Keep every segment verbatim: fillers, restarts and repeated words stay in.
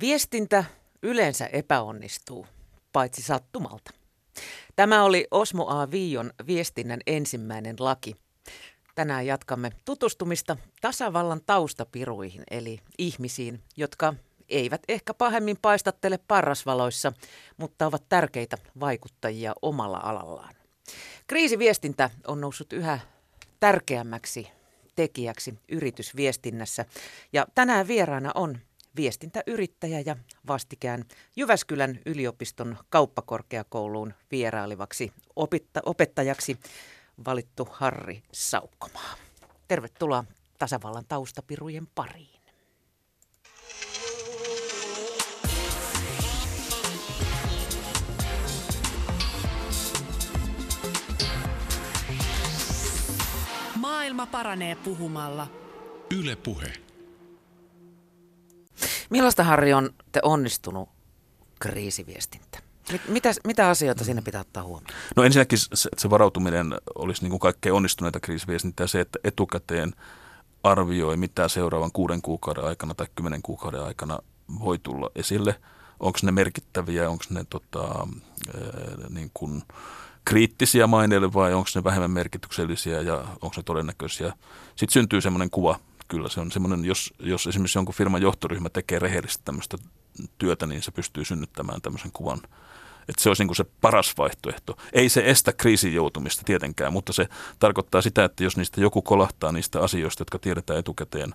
Viestintä yleensä epäonnistuu, paitsi sattumalta. Tämä oli Osmo A. Viion viestinnän ensimmäinen laki. Tänään jatkamme tutustumista tasavallan taustapiruihin, eli ihmisiin, jotka eivät ehkä pahemmin paistattele parrasvaloissa, mutta ovat tärkeitä vaikuttajia omalla alallaan. Kriisiviestintä on noussut yhä tärkeämmäksi tekijäksi yritysviestinnässä, ja tänään vieraana on viestintäyrittäjä ja vastikään Jyväskylän yliopiston kauppakorkeakouluun vierailivaksi opetta- opettajaksi valittu Harri Saukkomaa. Tervetuloa tasavallan taustapirujen pariin. Maailma paranee puhumalla. Yle puhe. Millaista, Harri, on te onnistunut kriisiviestintä? Mitä, mitä asioita siinä pitää ottaa huomioon? No ensinnäkin se, se varautuminen olisi niin kuin kaikkein onnistuneita kriisiviestintää se, että etukäteen arvioi, mitä seuraavan kuuden kuukauden aikana tai kymmenen kuukauden aikana voi tulla esille. Onko ne merkittäviä, onko ne tota, niin kuin kriittisiä maineille vai onko ne vähemmän merkityksellisiä ja onko ne todennäköisiä. Sitten syntyy semmoinen kuva. Kyllä se on semmoinen, jos, jos esimerkiksi jonkun firman johtoryhmä tekee rehellisesti tämmöistä työtä, niin se pystyy synnyttämään tämmöisen kuvan. Että se olisi niin kuin se paras vaihtoehto. Ei se estä kriisiin joutumista tietenkään, mutta se tarkoittaa sitä, että jos niistä joku kolahtaa niistä asioista, jotka tiedetään etukäteen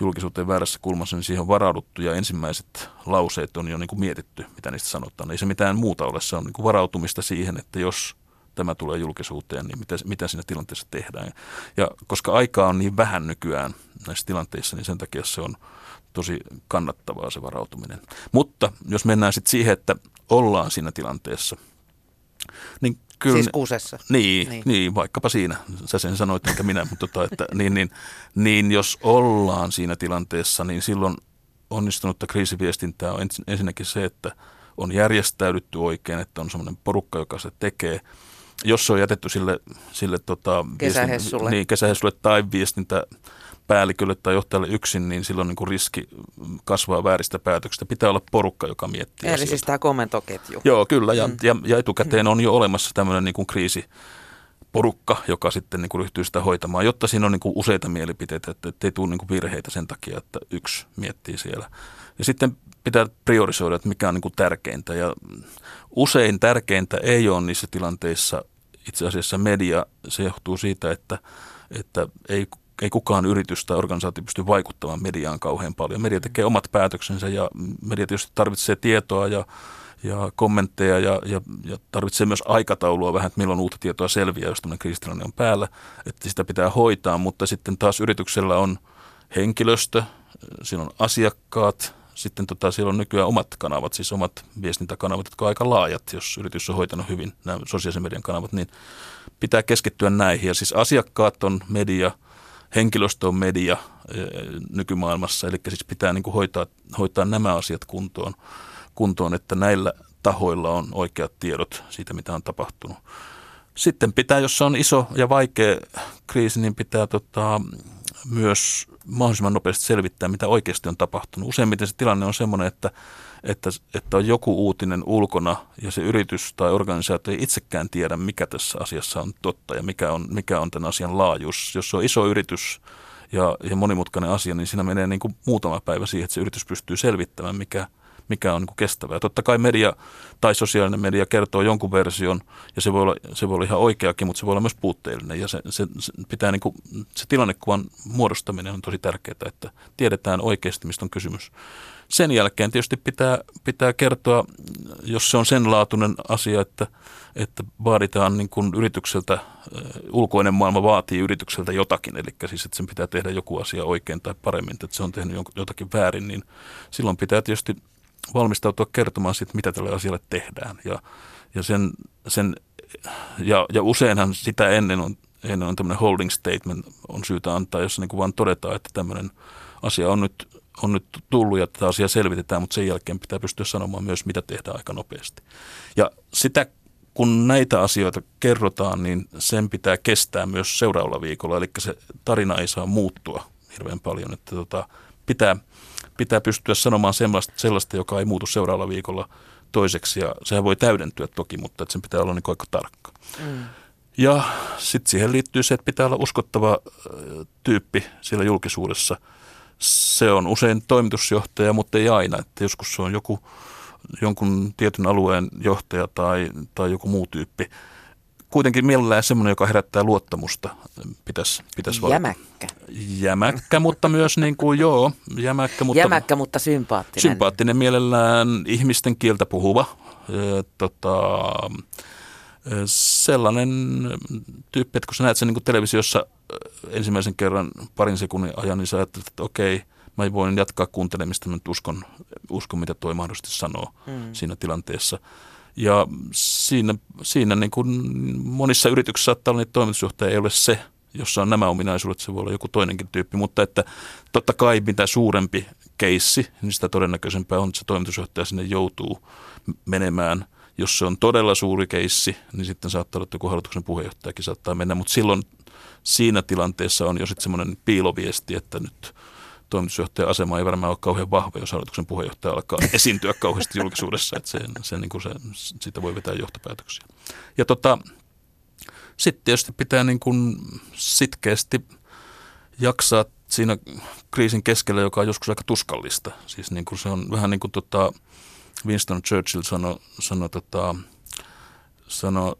julkisuuteen väärässä kulmassa, niin siihen on varauduttu ja ensimmäiset lauseet on jo niin kuin mietitty, mitä niistä sanotaan. Ei se mitään muuta ole, se on niin kuin varautumista siihen, että jos tämä tulee julkisuuteen, niin mitä, mitä siinä tilanteessa tehdään. Ja koska aikaa on niin vähän nykyään näissä tilanteissa, niin sen takia se on tosi kannattavaa se varautuminen. Mutta jos mennään sitten siihen, että ollaan siinä tilanteessa, niin kyllä, siis kusessa. Niin, niin. niin, vaikkapa siinä. Sä sen sanoit, enkä minä, mutta tota, että, niin, niin, niin jos ollaan siinä tilanteessa, niin silloin onnistunutta kriisiviestintää on ensinnäkin se, että on järjestäydytty oikein, että on semmoinen porukka, joka se tekee. Jos se on jätetty sille, sille tota, kesähessulle. Niin, kesähessulle tai viestintäpäällikölle tai johtajalle yksin, niin silloin niin kuin riski kasvaa vääristä päätöksistä. Pitää olla porukka, joka miettii. Eli asioita. Siis tämä komentoketju. Joo, kyllä. Ja, mm. ja, ja etukäteen mm. on jo olemassa tämmöinen niin kuin kriisiporukka, joka sitten niin kuin ryhtyy sitä hoitamaan, jotta siinä on niin kuin useita mielipiteitä, että ei tule niin kuin virheitä sen takia, että yksi miettii siellä. Ja sitten pitää priorisoida, että mikä on niin kuin tärkeintä. Ja usein tärkeintä ei ole niissä tilanteissa itse asiassa media. Se johtuu siitä, että, että ei, ei kukaan yritys tai organisaatio pysty vaikuttamaan mediaan kauhean paljon. Media tekee omat päätöksensä ja media tietysti tarvitsee tietoa ja, ja kommentteja ja, ja, ja tarvitsee myös aikataulua vähän, että milloin uutta tietoa selviää, jos tämmöinen kriisitilanne on päällä. Että sitä pitää hoitaa, mutta sitten taas yrityksellä on henkilöstö, siinä on asiakkaat. Sitten tota, siellä on nykyään omat kanavat, siis omat viestintäkanavat, jotka ovat aika laajat, jos yritys on hoitanut hyvin nämä sosiaalisen median kanavat, niin pitää keskittyä näihin. Ja siis asiakkaat on media, henkilöstö on media e, nykymaailmassa, eli siis pitää niin kuin hoitaa, hoitaa nämä asiat kuntoon, kuntoon, että näillä tahoilla on oikeat tiedot siitä, mitä on tapahtunut. Sitten pitää, jos se on iso ja vaikea kriisi, niin pitää tota, myös mahdollisimman nopeasti selvittää, mitä oikeasti on tapahtunut. Useimmiten se tilanne on semmoinen, että, että, että on joku uutinen ulkona ja se yritys tai organisaatio ei itsekään tiedä, mikä tässä asiassa on totta ja mikä on, mikä on tämän asian laajuus. Jos se on iso yritys ja, ja monimutkainen asia, niin siinä menee niin kuin muutama päivä siihen, että se yritys pystyy selvittämään, mikä, mikä on niin kuin kestävää. Totta kai media tai sosiaalinen media kertoo jonkun version ja se voi olla, se voi olla ihan oikeakin, mutta se voi olla myös puutteellinen. Ja se, se, se, pitää niin kuin, se tilannekuvan muodostaminen on tosi tärkeää, että tiedetään oikeasti, mistä on kysymys. Sen jälkeen tietysti pitää, pitää kertoa, jos se on sen laatuinen asia, että, että vaaditaan niin kuin yritykseltä, ulkoinen maailma vaatii yritykseltä jotakin, eli siis, että sen pitää tehdä joku asia oikein tai paremmin, että se on tehnyt jotakin väärin, niin silloin pitää tietysti valmistautua kertomaan siitä, mitä tälle asialle tehdään. Ja, ja, sen, sen, ja, ja useinhan sitä ennen on, ennen on tämmöinen holding statement on syytä antaa, jossa niin kuin vaan todetaan, että tämmöinen asia on nyt, on nyt tullut ja tätä asiaa selvitetään, mutta sen jälkeen pitää pystyä sanomaan myös, mitä tehdään aika nopeasti. Ja sitä, kun näitä asioita kerrotaan, niin sen pitää kestää myös seuraavalla viikolla, eli se tarina ei saa muuttua hirveän paljon, että tota, pitää... pitää pystyä sanomaan sellaista, sellaista joka ei muutu seuraavalla viikolla toiseksi. Ja sehän voi täydentyä toki, mutta että sen pitää olla niin aika tarkka. Mm. Ja sitten siihen liittyy se, että pitää olla uskottava tyyppi siellä julkisuudessa. Se on usein toimitusjohtaja, mutta ei aina. Että joskus se on joku, jonkun tietyn alueen johtaja tai, tai joku muu tyyppi. Kuitenkin mielellään semmoinen, joka herättää luottamusta, pitäisi, pitäisi jämäkkä. Jämäkkä, mutta myös niin kuin joo. Jämäkkä, mutta, jämäkkä, mutta sympaattinen. Sympaattinen, mielellään ihmisten kieltä puhuva. E, tota, sellainen tyyppi, että kun sä näet sen niin kuin televisiossa ensimmäisen kerran parin sekunnin ajan, niin sä ajattelet, että okei, mä voin jatkaa kuuntelemista, mä nyt uskon, uskon mitä toi mahdollisesti sanoo mm. siinä tilanteessa. Ja siinä, siinä niin kuin monissa yrityksissä saattaa olla, että toimitusjohtaja ei ole se, jossa on nämä ominaisuudet, se voi olla joku toinenkin tyyppi, mutta että totta kai mitä suurempi keissi, niin sitä todennäköisempää on, että se toimitusjohtaja sinne joutuu menemään. Jos se on todella suuri keissi, niin sitten saattaa olla, että joku hallituksen puheenjohtajakin saattaa mennä, mutta silloin siinä tilanteessa on jo sitten semmoinen piiloviesti, että nyt toimitusjohtajan asema ei varmaan ole kauhean vahva, jos hallituksen puheenjohtaja alkaa esiintyä kauheasti julkisuudessa, että se, se, niin kuin se, siitä voi vetää johtopäätöksiä. Ja tota, sitten tietysti pitää niin kuin sitkeästi jaksaa siinä kriisin keskellä, joka on joskus aika tuskallista. Siis niin kuin se on vähän niin kuin tota Winston Churchill sanoi sano, tota, sano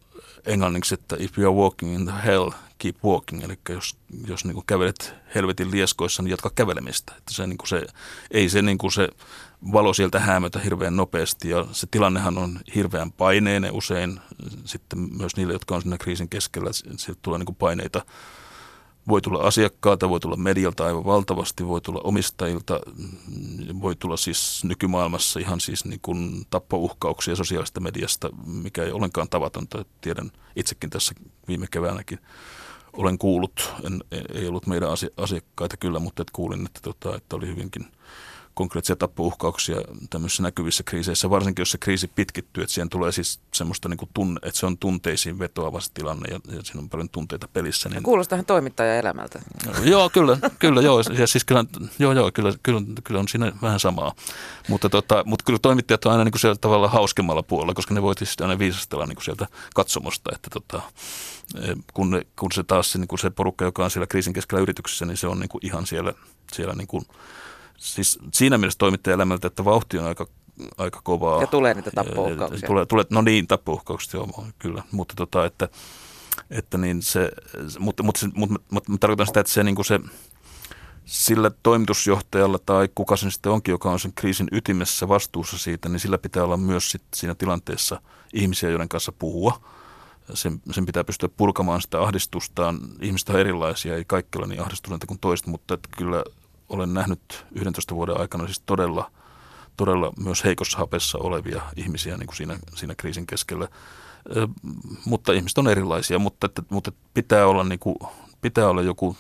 englanniksi, että if you are walking in the hell, keep walking. Eli jos, jos niin kuin kävelet helvetin lieskoissa, niin jatka kävelemistä. Että se, niin kuin se, ei se, niin kuin se valo sieltä häämötä hirveän nopeasti. Ja se tilannehan on hirveän paineinen usein. Sitten myös niille, jotka on siinä kriisin keskellä, sieltä tulee niin kuin paineita. Voi tulla asiakkaalta, voi tulla medialta aivan valtavasti, voi tulla omistajilta, voi tulla siis nykymaailmassa ihan siis niin kuin tappouhkauksia sosiaalista mediasta, mikä ei ollenkaan tavatonta. Tiedän itsekin tässä viime keväänäkin olen kuullut, en, ei ollut meidän asiakkaita kyllä, mutta et kuulin, että, tota, että oli hyvinkin konkreettisia tappouhkauksia tämmöisissä näkyvissä kriiseissä, varsinkin jos se kriisi pitkittyy, että siihen tulee siis semmoista, niin kuin tunne, että se on tunteisiin vetoava se tilanne ja, ja siinä on paljon tunteita pelissä. Niin kuulostaa toimittajan elämältä. Joo, kyllä, kyllä, joo, ja siis kyllä, joo, joo, kyllä, kyllä, kyllä on siinä vähän samaa, mutta, tota, mutta kyllä toimittajat on aina niin kuin siellä tavallaan hauskemmalla puolella, koska ne voivat sitten aina viisastella niin kuin sieltä katsomosta, että tota, kun, ne, kun se taas niin kuin se porukka, joka on siellä kriisin keskellä yrityksessä, niin se on niin kuin ihan siellä, siellä niin kuin siis siinä mielessä toimittajaelämältä, että vauhti on aika, aika kovaa. Ja tulee niitä tappouhkauksia. Tulee, tulee, no niin, tappouhkaukset, joo, kyllä. Mutta, tota, että, että niin se, mutta, mutta, mutta, mutta tarkoitan sitä, että se, niin kuin se, sillä toimitusjohtajalla tai kuka sen sitten onkin, joka on sen kriisin ytimessä vastuussa siitä, niin sillä pitää olla myös sit siinä tilanteessa ihmisiä, joiden kanssa puhua. Sen, sen pitää pystyä purkamaan sitä ahdistustaan. Ihmiset on erilaisia, ei kaikki ole niin ahdistuneita kuin toiset, mutta että kyllä olen nähnyt yhdentoista vuoden aikana siis todella, todella myös heikossa hapessa olevia ihmisiä niin kuin siinä, siinä kriisin keskellä, Ö, mutta ihmiset on erilaisia, mutta, että, mutta pitää, olla niin kuin, pitää olla joku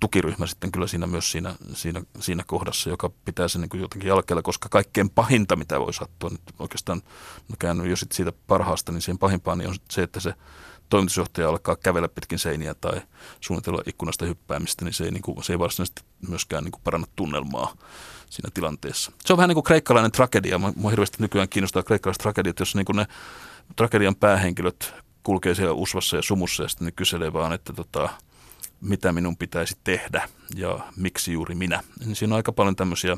tukiryhmä sitten kyllä siinä myös siinä, siinä, siinä kohdassa, joka pitää sen niin kuin jotenkin jalkeilla, koska kaikkein pahinta, mitä voi sattua, nyt oikeastaan mä käännyn jo sit siitä parhaasta, niin siihen pahimpaan niin on se, että se toimitusjohtaja alkaa kävellä pitkin seiniä tai suunnitella ikkunasta hyppäämistä, niin se ei, niin kuin, se ei varsinaisesti myöskään niin kuin paranna tunnelmaa siinä tilanteessa. Se on vähän niin kuin kreikkalainen tragedia. Mua hirveästi nykyään kiinnostaa kreikkalaiset tragediat, jos niin kuin ne tragedian päähenkilöt kulkee siellä usvassa ja sumussa ja sitten ne kyselee vaan, että tota, mitä minun pitäisi tehdä ja miksi juuri minä. Niin siinä on aika paljon tämmöisiä,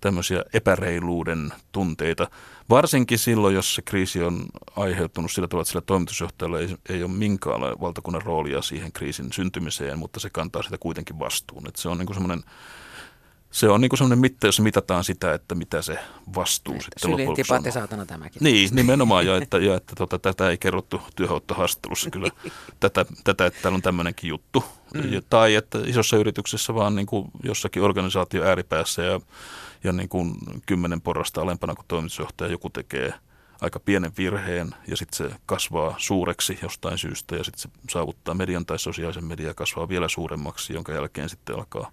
tämmöisiä epäreiluuden tunteita, varsinkin silloin, jos se kriisi on aiheutunut sillä tavalla, että sillä toimitusjohtajalla ei, ei ole minkäänlaista valtakunnan roolia siihen kriisin syntymiseen, mutta se kantaa sitä kuitenkin vastuun. Et se on niin kuin semmoinen, se on niin kuin semmoinen mitta, jossa mitataan sitä, että mitä se vastuu no, sitten lopulta sanoo. Syli tipaatti saatana tämäkin. Niin, nimenomaan. Ja että, ja että tota, tätä ei kerrottu työhönottohaastattelussa kyllä. Tätä, tätä, että täällä on tämmöinenkin juttu. Mm. Ja, tai että isossa yrityksessä vaan niin kuin jossakin organisaatio ääripäässä ja, ja niin kuin kymmenen porrasta alempana kuin toimitusjohtaja joku tekee aika pienen virheen ja sitten se kasvaa suureksi jostain syystä ja sitten se saavuttaa median tai sosiaalisen median kasvaa vielä suuremmaksi, jonka jälkeen sitten alkaa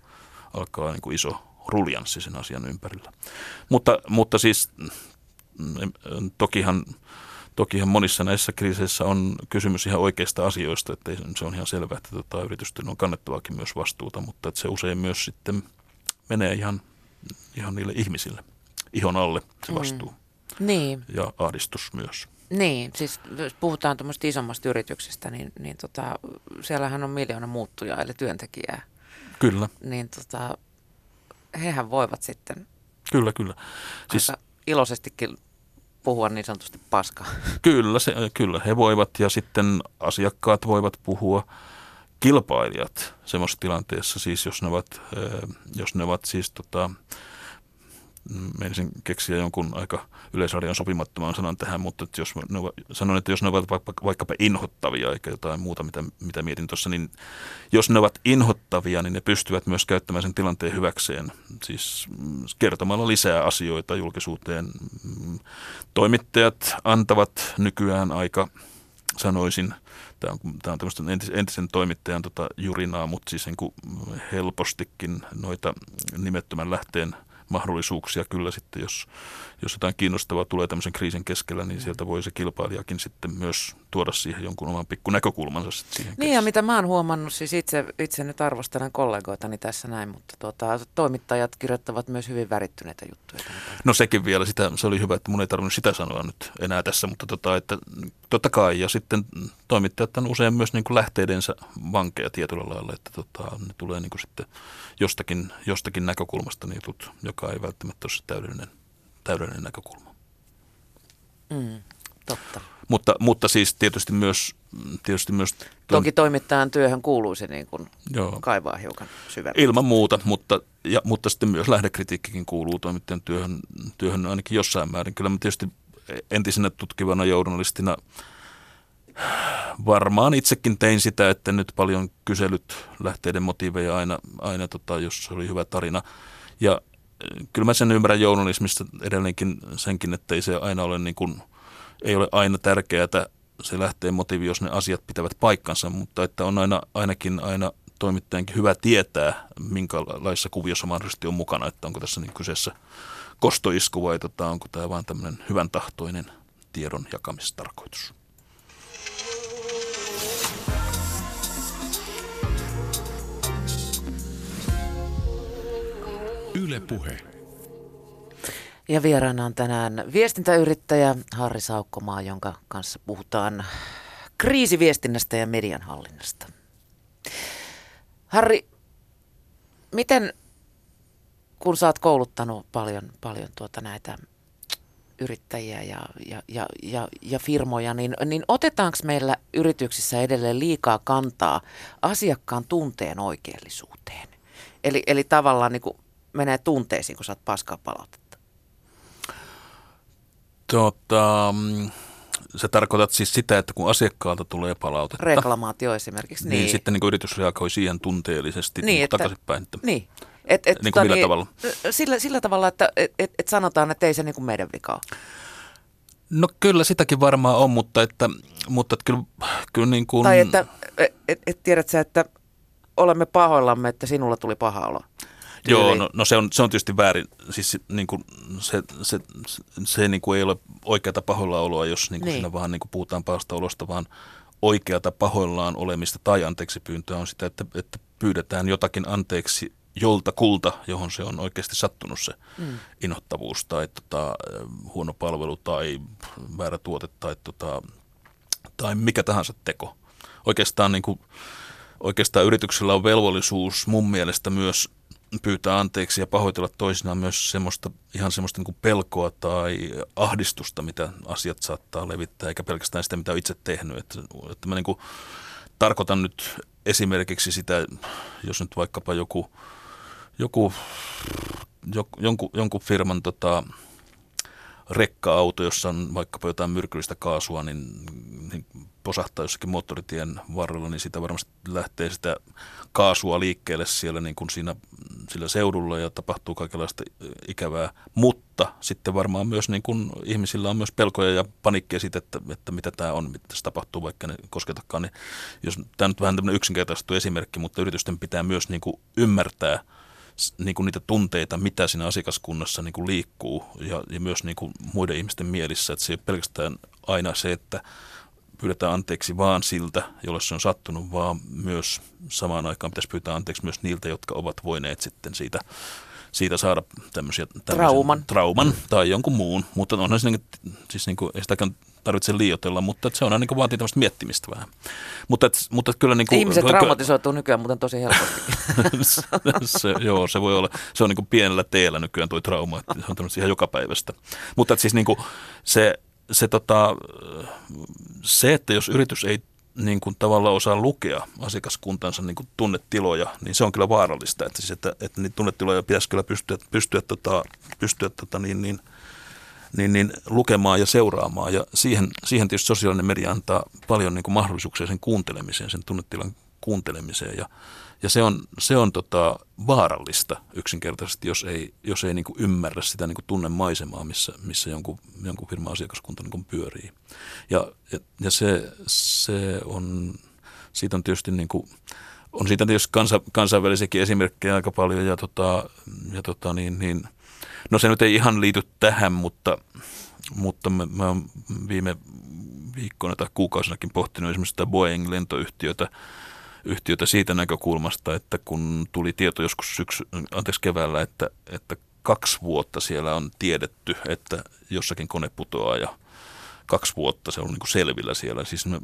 alkaa niin kuin iso ruljanssi sen asian ympärillä. Mutta, mutta siis tokihan, tokihan monissa näissä kriiseissä on kysymys ihan oikeista asioista, että se on ihan selvää, että tota, yritysten on kannettavakin myös vastuuta, mutta että se usein myös sitten menee ihan ihan niille ihmisille. Ihon alle se vastuu. Mm. Niin. Ja ahdistus myös. Niin, siis jos puhutaan tuommoista isommasta yrityksestä, niin, niin tota, siellähän on miljoona muuttujaa, eli työntekijää. Kyllä. Niin tota, hehän voivat sitten kyllä, kyllä. Siis, aika iloisestikin puhua niin sanotusti paskaa. Kyllä, se, kyllä he voivat ja sitten asiakkaat voivat puhua. Kilpailijat semmoisessa tilanteessa, siis jos ne ovat, jos ne ovat siis tota, meinasin keksiä jonkun aika Yleisradion sopimattoman sanan tähän, mutta jos ne, sanon, että jos ne ovat vaikkapa inhottavia eikä jotain muuta, mitä, mitä mietin tuossa, niin jos ne ovat inhottavia, niin ne pystyvät myös käyttämään sen tilanteen hyväkseen, siis kertomalla lisää asioita julkisuuteen. Toimittajat antavat nykyään aika, sanoisin, tämä on, tämä on tämmöistä entisen toimittajan tota, jurinaa, mutta siis niin kuin helpostikin noita nimettömän lähteen mahdollisuuksia kyllä sitten, jos, jos jotain kiinnostavaa tulee tämmöisen kriisin keskellä, niin sieltä voi se kilpailijakin sitten myös tuoda siihen jonkun oman pikku näkökulmansa sitten siihen. Niin keskellä. Ja mitä mä oon huomannut, siis itse, itse nyt arvostelen kollegoitani tässä näin, mutta tuota, toimittajat kirjoittavat myös hyvin värittyneitä juttuja. No sekin vielä, sitä, se oli hyvä, että mun ei tarvinnut sitä sanoa nyt enää tässä, mutta tota, että, totta kai, ja sitten toimittajat on usein myös niin kuin lähteidensä vankeja tietyllä lailla, että tota, ne tulee niin kuin sitten jostakin, jostakin näkökulmasta niin jutut, joka ei välttämättä ole se täydellinen, täydellinen näkökulma. Mm, totta. Mutta, mutta siis tietysti myös... Tietysti myös ton... Toki toimittajan työhön kuuluu se niin kuin kaivaa hiukan syvemmin. Ilman muuta, mutta, ja, mutta sitten myös lähdekritiikkikin kuuluu toimittajan työhön, työhön ainakin jossain määrin. Kyllä mä tietysti entisenä tutkivana journalistina varmaan itsekin tein sitä, että nyt paljon kyselyt lähteiden motiiveja aina, aina tota, jos oli hyvä tarina. Ja kyllä mä sen ymmärrän journalismista edelleenkin senkin, että ei se aina ole niin kuin, ei ole aina tärkeää se lähteen motiivi, jos ne asiat pitävät paikkansa, mutta että on aina, ainakin aina toimittajankin hyvä tietää, minkälaisessa kuviossa mahdollisesti on mukana, että onko tässä niin kyseessä kostoisku vai tota, onko tämä vaan tämmöinen hyvän tahtoinen tiedon jakamistarkoitus. Yle puhe. Ja vieraana on tänään viestintäyrittäjä Harri Saukkomaa, jonka kanssa puhutaan kriisiviestinnästä ja median hallinnasta. Harri, miten, kun sä oot kouluttanut paljon, paljon tuota näitä yrittäjiä ja, ja, ja, ja, ja firmoja, niin, niin otetaanko meillä yrityksissä edelleen liikaa kantaa asiakkaan tunteen oikeellisuuteen? Eli, eli tavallaan niin kuin menee tunteisiin, kun saat paskaa palautetta? Tota, sä tarkoitat siis sitä, että kun asiakkaalta tulee palautetta. Reklamaatio esimerkiksi. Niin, niin sitten niin yritys reagoi siihen tunteellisesti niin, niin takaisinpäin. Että, niin. Et, et, niin kuin millä niin, tavalla? Sillä, sillä tavalla, että et, et, et sanotaan, että ei se niin kuin meidän vika ole. No kyllä sitäkin varmaan on, mutta että, mutta että kyllä, kyllä niin kuin... Tai että et, et, et tiedät sä, että olemme pahoillamme, että sinulla tuli paha olo. Joo, no, no se, on, se on tietysti väärin. Siis niin kuin se, se, se, se niin kuin ei ole oikeata pahoillaoloa, jos niin kuin niin. Siinä vaan niin kuin puhutaan pahasta olosta, vaan oikeata pahoillaan olemista tai anteeksi pyyntöä on sitä, että, että pyydetään jotakin anteeksi joltakulta, johon se on oikeasti sattunut se mm. inhottavuus tai tota, huono palvelu tai väärä tuote tai, tota, tai mikä tahansa teko. Oikeastaan, niin kuin, oikeastaan yrityksellä on velvollisuus mun mielestä myös pyytää anteeksi ja pahoitella toisinaan myös semmoista, ihan semmoista niin kuin pelkoa tai ahdistusta, mitä asiat saattaa levittää, eikä pelkästään sitä, mitä on itse tehnyt. Että, että mä niin kuin tarkoitan nyt esimerkiksi sitä, jos nyt vaikkapa joku, joku jonku, jonkun firman tota, rekka-auto, jossa on vaikkapa jotain myrkyllistä kaasua, niin, niin posahtaa jossakin moottoritien varrella, niin sitä varmasti lähtee sitä kaasua liikkeelle siellä niin kuin siinä, sillä seudulla ja tapahtuu kaikenlaista ikävää, mutta sitten varmaan myös niin kuin ihmisillä on myös pelkoja ja paniikkia siitä, että, että mitä tämä on, mitä tässä tapahtuu, vaikka ne kosketakaan. Niin jos, tämä on nyt vähän tämmöinen yksinkertaistettu esimerkki, mutta yritysten pitää myös niin kuin ymmärtää niin kuin niitä tunteita, mitä siinä asiakaskunnassa niin kuin liikkuu ja, ja myös niin kuin muiden ihmisten mielissä, että se ei ole pelkästään aina se, että pyydetään anteeksi vaan siltä, jolle se on sattunut, vaan myös samaan aikaan pitäisi pyytää anteeksi myös niiltä, jotka ovat voineet sitten siitä, siitä saada tämmöisiä, trauman. trauman tai jonkun muun, mutta onhan se, siis niin kuin, ei sitäkään tarvitse liioitella, mutta se on aina niin vaatii tämmöistä miettimistä vähän. Mutta, mutta kyllä niin kuin, ihmiset traumatisoituu nykyään muuten tosi helposti. se, joo, se voi olla. Se on niin kuin pienellä teellä nykyään tuo trauma, että se on tämmöistä ihan jokapäiväistä. Mutta siis niin kuin, se, se, tota, se, että jos yritys ei niin kuin tavallaan osaa lukea asiakaskuntansa niin kuin tunnetiloja, niin se on kyllä vaarallista. Että, siis, että, että niitä tunnetiloja pitäisi kyllä pystyä, pystyä, tota, pystyä tota, niin, niin, niin, niin, lukemaan ja seuraamaan. Ja siihen, siihen tietysti sosiaalinen media antaa paljon niin kuin mahdollisuuksia sen kuuntelemiseen, sen tunnetilan kuuntelemiseen. Ja, ja se on, se on tota, vaarallista yksinkertaisesti, jos ei, jos ei niin kuin ymmärrä sitä niin kuin tunnemaisemaa, missä, missä jonkun, jonkun firman asiakaskunta niin kuin pyörii. Ja, ja, ja se, se on, siitä on tietysti, niin kuin, on siitä tietysti kansa, kansainvälisiäkin esimerkkejä aika paljon. Ja, tota, ja tota, niin, niin, no se nyt ei ihan liity tähän, mutta, mutta mä, mä oon viime viikkoina tai kuukausinakin pohtinut esimerkiksi tätä Boeing-lentoyhtiötä, yhtiötä siitä näkökulmasta, että kun tuli tieto joskus syksy, anteeksi keväällä, että, että kaksi vuotta siellä on tiedetty, että jossakin kone putoaa ja kaksi vuotta se on niin kuin selvillä siellä. Siis me,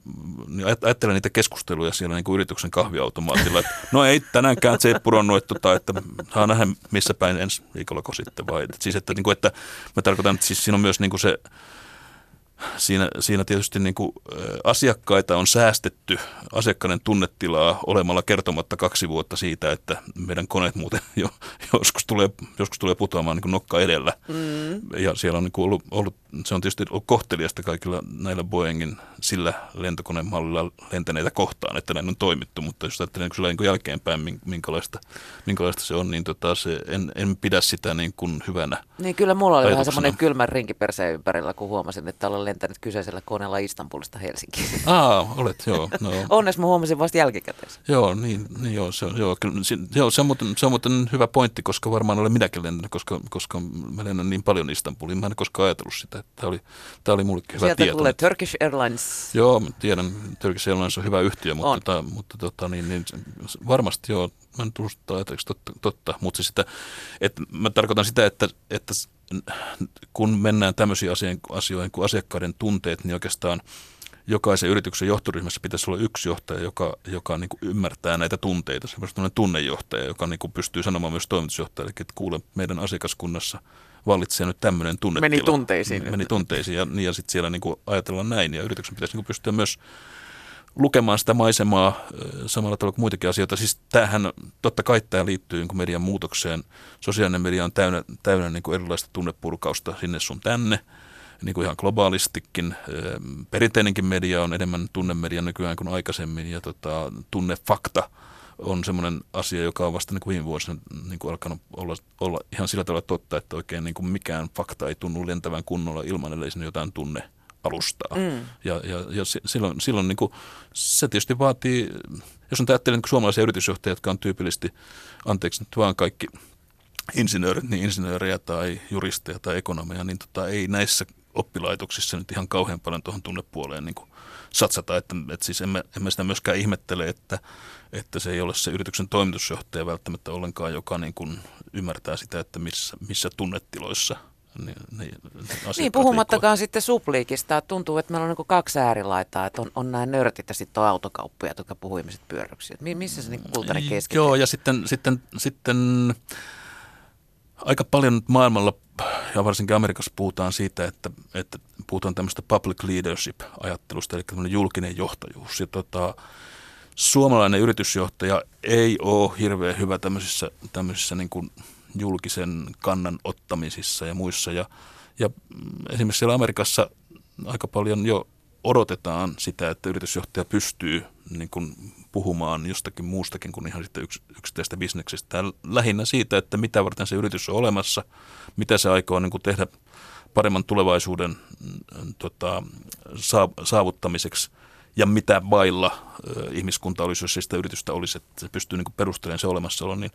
niin ajattelen niitä keskusteluja siellä niin kuin yrityksen kahviautomaatilla, että no ei tänäänkään se ei pudonnut, tota, että saa nähdä missä päin ensi viikollako sitten vai. Et siis että, niin kuin, että mä tarkoitan, että siis siinä on myös niin kuin se... Siinä, siinä tietysti niin kuin asiakkaita on säästetty, asiakkaiden tunnetilaa olemalla kertomatta kaksi vuotta siitä, että meidän koneet muuten jo, joskus, tulee, joskus tulee putoamaan niin kuin nokka edellä. Mm. Ja siellä on niin kuin ollut, ollut, se on tietysti ollut kohteliasta kaikilla näillä Boeingin sillä lentokonemallilla lentäneitä kohtaan, että näin on toimittu, mutta jos ajattelee niin kuin jälkeenpäin, minkälaista, minkälaista se on, niin tota se, en, en pidä sitä niin kuin hyvänä. Niin kyllä mulla oli vähän semmoinen kylmän rinkiperseen ympärillä, kun huomasin, että olen lentänyt kyseisellä koneella Istanbulista Helsinkiin. Aa, olet, joo. No. Onnes mä huomasin vasta jälkikäteen. Joo, niin, niin joo, se, joo, kyllä, se, joo, se on muuten, se on muuten hyvä pointti, koska varmaan olen minäkin lentänyt, koska, koska mä lennän niin paljon Istanbuliin. Mä en koskaan ajatellut sitä. Tämä oli, tämä oli mullekin hyvä tieto. Sieltä tulee Turkish Airlines. Joo, mä tiedän, Turkish Airlines on hyvä yhtiö, mutta, tota, mutta tota, niin, niin, varmasti joo, mä en tunnustaa ajatelleeksi totta, totta. Mutta sitä, että mä tarkoitan sitä, että, että kun mennään tämmöisiin asioihin kuin asiakkaiden tunteet, niin oikeastaan jokaisen yrityksen johtoryhmässä pitäisi olla yksi johtaja, joka, joka niin kuin ymmärtää näitä tunteita. Se on sellainen tunnejohtaja, joka niin kuin pystyy sanomaan myös toimitusjohtajalle, että kuule, meidän asiakaskunnassa vallitsee nyt tämmöinen tunnetila. Meni tunteisiin. Meni tunteisiin ja, ja sitten siellä niin kuin ajatellaan näin ja yrityksen pitäisi niin kuin pystyä myös lukemaan sitä maisemaa samalla tavalla kuin muitakin asioita. Siis tämähän, totta kai tämä liittyy median muutokseen. Sosiaalinen media on täynnä, täynnä niin kuin erilaista tunnepurkausta sinne sun tänne, niin kuin ihan globaalistikin. Perinteinenkin media on enemmän tunnemedia nykyään kuin aikaisemmin ja tota, tunnefakta on semmoinen asia, joka on vasta niin kuin viime vuosina niin kuin alkanut olla, olla ihan sillä tavalla totta, että oikein niin kuin mikään fakta ei tunnu lentävän kunnolla ilman, ellei sinne jotain tunne. alustaa. Mm. Ja, ja, ja silloin, silloin niin kuin, se tietysti vaatii, jos on ajattelee niin suomalaisia yritysjohtajia, jotka on tyypillisesti, anteeksi nyt vaan kaikki insinöörit, niin insinöörejä tai juristeja tai ekonomeja, niin tota, ei näissä oppilaitoksissa nyt ihan kauhean paljon tuohon tunnepuoleen niin kuin satsata. Että, että siis emme, emme sitä myöskään ihmettele, että, että se ei ole se yrityksen toimitusjohtaja välttämättä ollenkaan, joka niin kuin ymmärtää sitä, että missä, missä tunnetiloissa Niin, niin, niin puhumattakaan sitten supliikista. Tuntuu, että meillä on niin kaksi äärilaitaa, että on, on nämä nörtit ja sitten on autokauppoja, jotka puhuu ihmiset pyörryksiä. Missä se niin kultainen keskityy? Joo, ja sitten, sitten, sitten aika paljon maailmalla ja varsinkin Amerikassa puhutaan siitä, että, että puhutaan tämmöistä public leadership-ajattelusta, eli tämmöinen julkinen johtajuus. Ja tota, suomalainen yritysjohtaja ei ole hirveän hyvä tämmöisissä, tämmöisissä niin kuin julkisen kannan ottamisissa ja muissa. Ja, ja esimerkiksi siellä Amerikassa aika paljon jo odotetaan sitä, että yritysjohtaja pystyy niin kuin puhumaan jostakin muustakin kuin ihan sitten yks, yksittäistä bisneksestä. Lähinnä siitä, että mitä varten se yritys on olemassa, mitä se aikoo niin kuin tehdä paremman tulevaisuuden tota, saavuttamiseksi. Ja mitä vailla ihmiskunta olisi, jos ei sitä yritystä olisi, että se pystyy niin kuin perustelemaan se olemassaolo, niin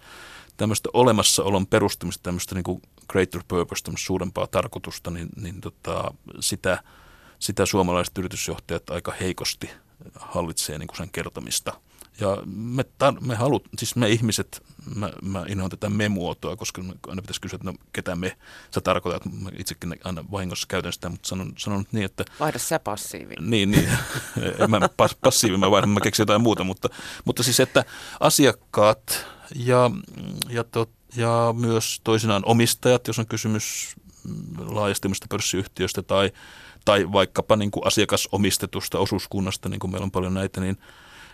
tämmöistä olemassaolon perustamista, tämmöistä niin kuin greater purpose, tämmöistä suurempaa tarkoitusta, niin, niin tota, sitä, sitä suomalaiset yritysjohtajat aika heikosti hallitsee niin kuin sen kertomista. Ja me, tar- me, halut, siis me ihmiset, mä, mä inhoan tätä me-muotoa, koska aina pitäisi kysyä, että no, ketä me sä tarkoitat. Mä itsekin aina vahingossa käytän sitä, mutta sanon, sanon nyt niin, että... Vaihda sä passiiviin. Niin, niin. mä pas, passiiviin, mä vaihdan, mä keksin jotain muuta, mutta, mutta siis, että asiakkaat ja, ja, tot, ja myös toisinaan omistajat, jos on kysymys laajasti pörssiyhtiöstä tai, tai vaikkapa niin kuin asiakasomistetusta osuuskunnasta, niin kuin meillä on paljon näitä, niin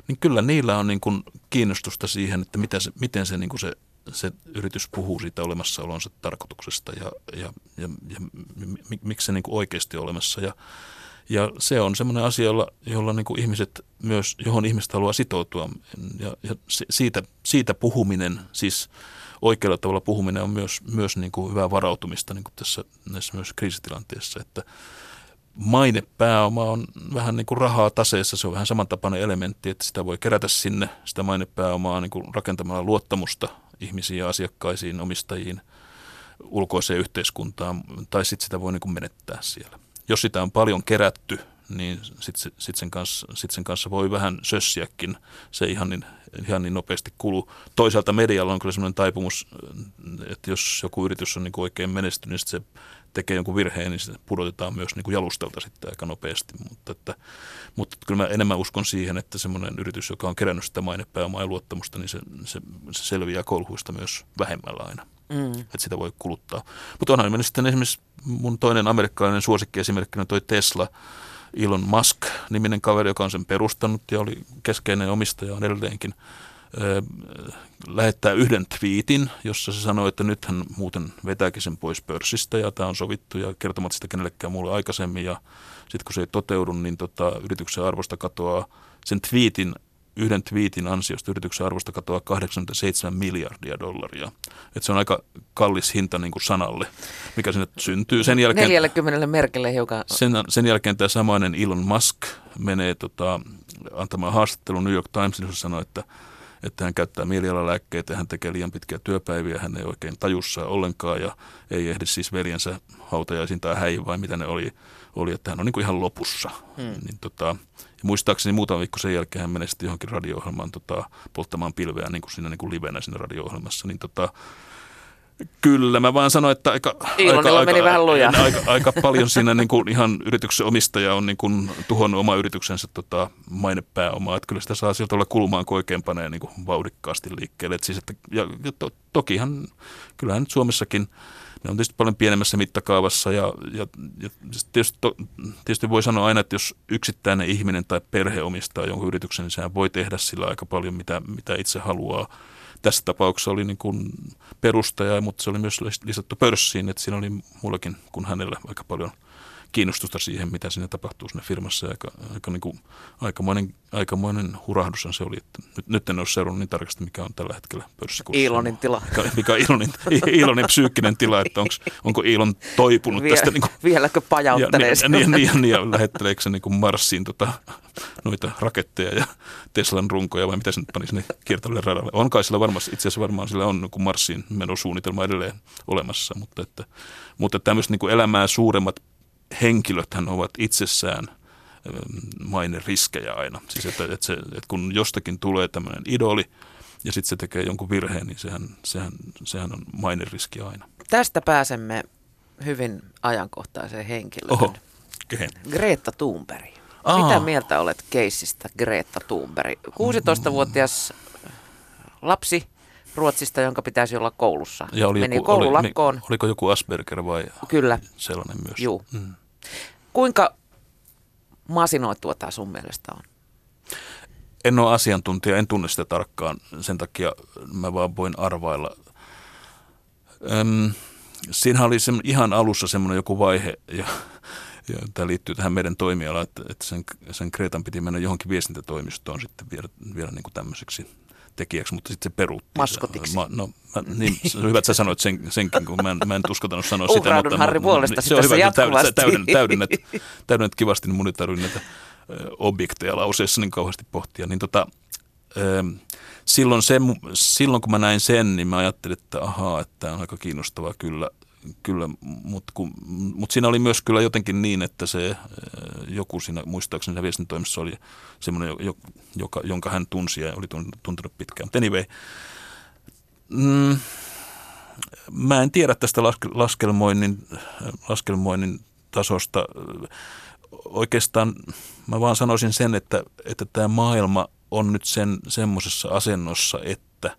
niin kyllä niillä on niin kuin kiinnostusta siihen, että miten se, miten se, niin kuin se, se yritys puhuu siitä olemassaolonsa tarkoituksesta ja, ja, ja, ja mi, miksi se niin kuin oikeasti on olemassa. Ja, ja se on semmoinen asia, jolla, jolla niin kuin ihmiset myös, johon ihmiset haluaa sitoutua. Ja, ja siitä, siitä puhuminen, siis oikealla tavalla puhuminen on myös, myös niin kuin hyvää varautumista niin kuin tässä näissä myös kriisitilanteessa, että mainepääoma on vähän niin kuin rahaa taseessa, se on vähän samantapainen elementti, että sitä voi kerätä sinne, sitä mainepääomaa niin kuin rakentamalla luottamusta ihmisiin ja asiakkaisiin, omistajiin, ulkoiseen yhteiskuntaan, tai sitten sitä voi niin kuin menettää siellä. Jos sitä on paljon kerätty, niin sitten sit sen, sit sen kanssa voi vähän sössiäkin, se ihan niin, ihan niin nopeasti kuluu. Toisaalta medialla on kyllä sellainen taipumus, että jos joku yritys on niin kuin oikein menestynyt, niin se tekee jonkun virheen, niin se pudotetaan myös niin kuin jalustalta sitten aika nopeasti. Mutta, että, mutta kyllä mä enemmän uskon siihen, että semmoinen yritys, joka on kerännyt sitä mainepääomaa ja luottamusta, niin se, se, se selviää kolhuista myös vähemmällä aina. Mm. Että sitä voi kuluttaa. Mutta onhan mennyt sitten esimerkiksi mun toinen amerikkalainen suosikki esimerkkinä toi Tesla, Elon Musk-niminen kaveri, joka on sen perustanut ja oli keskeinen omistaja on edelleenkin, öö, lähettää yhden twiitin, jossa se sanoi, että nyt hän muuten vetääkin sen pois pörssistä ja tämä on sovittu ja kertomatta sitä kenellekään muulle aikaisemmin. Ja sitten kun se ei toteudu, niin tota, yrityksen arvosta katoaa sen twiitin, yhden twiitin ansiosta yrityksen arvosta katoaa kahdeksankymmentäseitsemän miljardia dollaria. Et se on aika kallis hinta niin kuin sanalle, mikä sinne syntyy. Sen jälkeen, neljäkymmentä merkille hiukan. Sen, sen jälkeen tämä samainen Elon Musk menee tota, antamaan haastattelun New York Timesille, jossa sanoi, että, että hän käyttää mielialalääkkeitä, hän tekee liian pitkiä työpäiviä, hän ei oikein tajussa ollenkaan ja ei ehdi siis veljensä hautajaisiin tai häihin vai mitä ne oli. Oli, että hän on niin kuin ihan lopussa. Hmm. Niin, tota, ja muistaakseni muutama viikko sen jälkeen hän meni sitten johonkin radio-ohjelmaan tota, polttamaan pilveä niin kuin siinä niin kuin livenä siinä radio-ohjelmassa. Niin, tota, kyllä, mä vaan sanoin, että aika, aika, aika, aika, aika paljon siinä niin kuin ihan yrityksen omistaja on niin kuin tuhonnut oma yrityksensä tota, mainepääomaa. Että kyllä sitä saa sieltä olla kulmaan, kun oikein panee niin kuin vauhdikkaasti liikkeelle. Et siis, että, ja, ja to, tokihan, kyllähän nyt Suomessakin... Ne on tietysti paljon pienemmässä mittakaavassa ja, ja, ja tietysti, to, tietysti voi sanoa aina, että jos yksittäinen ihminen tai perhe omistaa jonkun yrityksen, niin sehän voi tehdä sillä aika paljon, mitä, mitä itse haluaa. Tässä tapauksessa oli niin kuin perustaja, mutta se oli myös lisätty pörssiin, että siinä oli mullakin kuin hänellä aika paljon kiinnostusta siihen, mitä siinä tapahtuu siinä firmassa. Aika, aika niin kuin, aikamoinen, aikamoinen hurahdushan se oli. Että nyt, nyt en ole seurannut niin tarkasti, mikä on tällä hetkellä pörssikurssilla. Elonin tila. Mikä, mikä on Elonin, Elonin psyykkinen tila, että onks, onko Elon toipunut Viel, tästä. Niin kuin, vieläkö pajauttelee ja, sen? Ja, ja, ja, ja, ja, ja lähetteleekö se niin kuin Marsiin tota, noita raketteja ja Teslan runkoja vai mitä se nyt pani sinne kiertävälle radalle? On kai sillä varmasti, itse asiassa varmaan sillä on niin kuin Marsiin menosuunnitelma edelleen olemassa, mutta, että, mutta tämmöiset niin kuin elämää suuremmat henkilöthän ovat itsessään maineriskejä aina. Siis että, että se, että kun jostakin tulee tämmöinen idoli ja sitten se tekee jonkun virheen, niin sehän, sehän, sehän on maineriski aina. Tästä pääsemme hyvin ajankohtaiseen henkilöön. Oho, kehen? Greta Thunberg. Aa. Mitä mieltä olet keissistä Greta Thunberg? kuusitoistavuotias lapsi Ruotsista, jonka pitäisi olla koulussa. Ja oli meni joku, koululakkoon. Oli, oliko joku Asperger vai Kyllä. sellainen myös? Juu. Mm. Kuinka masinoitua tämä sun mielestä on? En ole asiantuntija, en tunne sitä tarkkaan. Sen takia mä vaan voin arvailla. Öm, siinähän oli ihan alussa semmoinen joku vaihe, ja, ja tämä liittyy tähän meidän toimialaan, että, että sen, sen Gretan piti mennä johonkin viestintätoimistoon sitten vielä, vielä niin kuin tämmöiseksi tekijäksi, mutta sitten se peruuttiin. Maskotiksi. Mä, no, mä, niin, hyvä, että sä sanoit sen, senkin, kun mä en, mä en uskaltanut sanoa sitä. Uhraudun Harri puolesta sitä se jatkuvasti. Sä täydennät, täydennät kivasti, niin mun ei tarvitse näitä objekteja lauseessa niin kauheasti pohtia. Niin tota, silloin, se, silloin kun mä näin sen, niin mä ajattelin, että ahaa, että tämä on aika kiinnostavaa kyllä. Kyllä, mutta mut siinä oli myös kyllä jotenkin niin, että se joku siinä muistaakseni siinä viestintätoimessa oli semmoinen, joka, jonka hän tunsi ja oli tuntunut pitkään. Mutta anyway, mm, mä en tiedä tästä laskelmoinnin, laskelmoinnin tasosta. Oikeastaan mä vaan sanoisin sen, että, että tämä maailma on nyt sen semmoisessa asennossa, että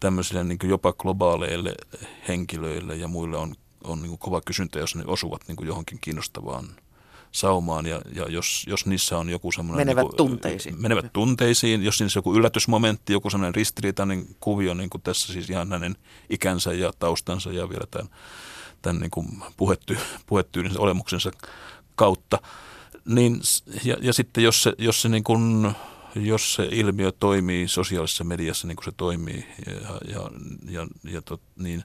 tämmöisille niin kuin jopa globaaleille henkilöille ja muille on, on niin kuin kova kysyntä, jos ne osuvat niin kuin johonkin kiinnostavaan saumaan. Ja, ja jos, jos niissä on joku semmoinen... Menevät niin kuin, tunteisiin. Menevät tunteisiin. Jos niissä on joku yllätysmomentti, joku semmoinen ristiriitainen kuvio, niin kuin tässä siis ihan hänen ikänsä ja taustansa ja vielä tämän, tämän niin kuin puhetty, puhetyylinsä olemuksensa kautta. Niin, ja, ja sitten jos se, jos se niin kuin... Jos se ilmiö toimii sosiaalisessa mediassa niin kuin se toimii, ja, ja, ja, ja tot, niin,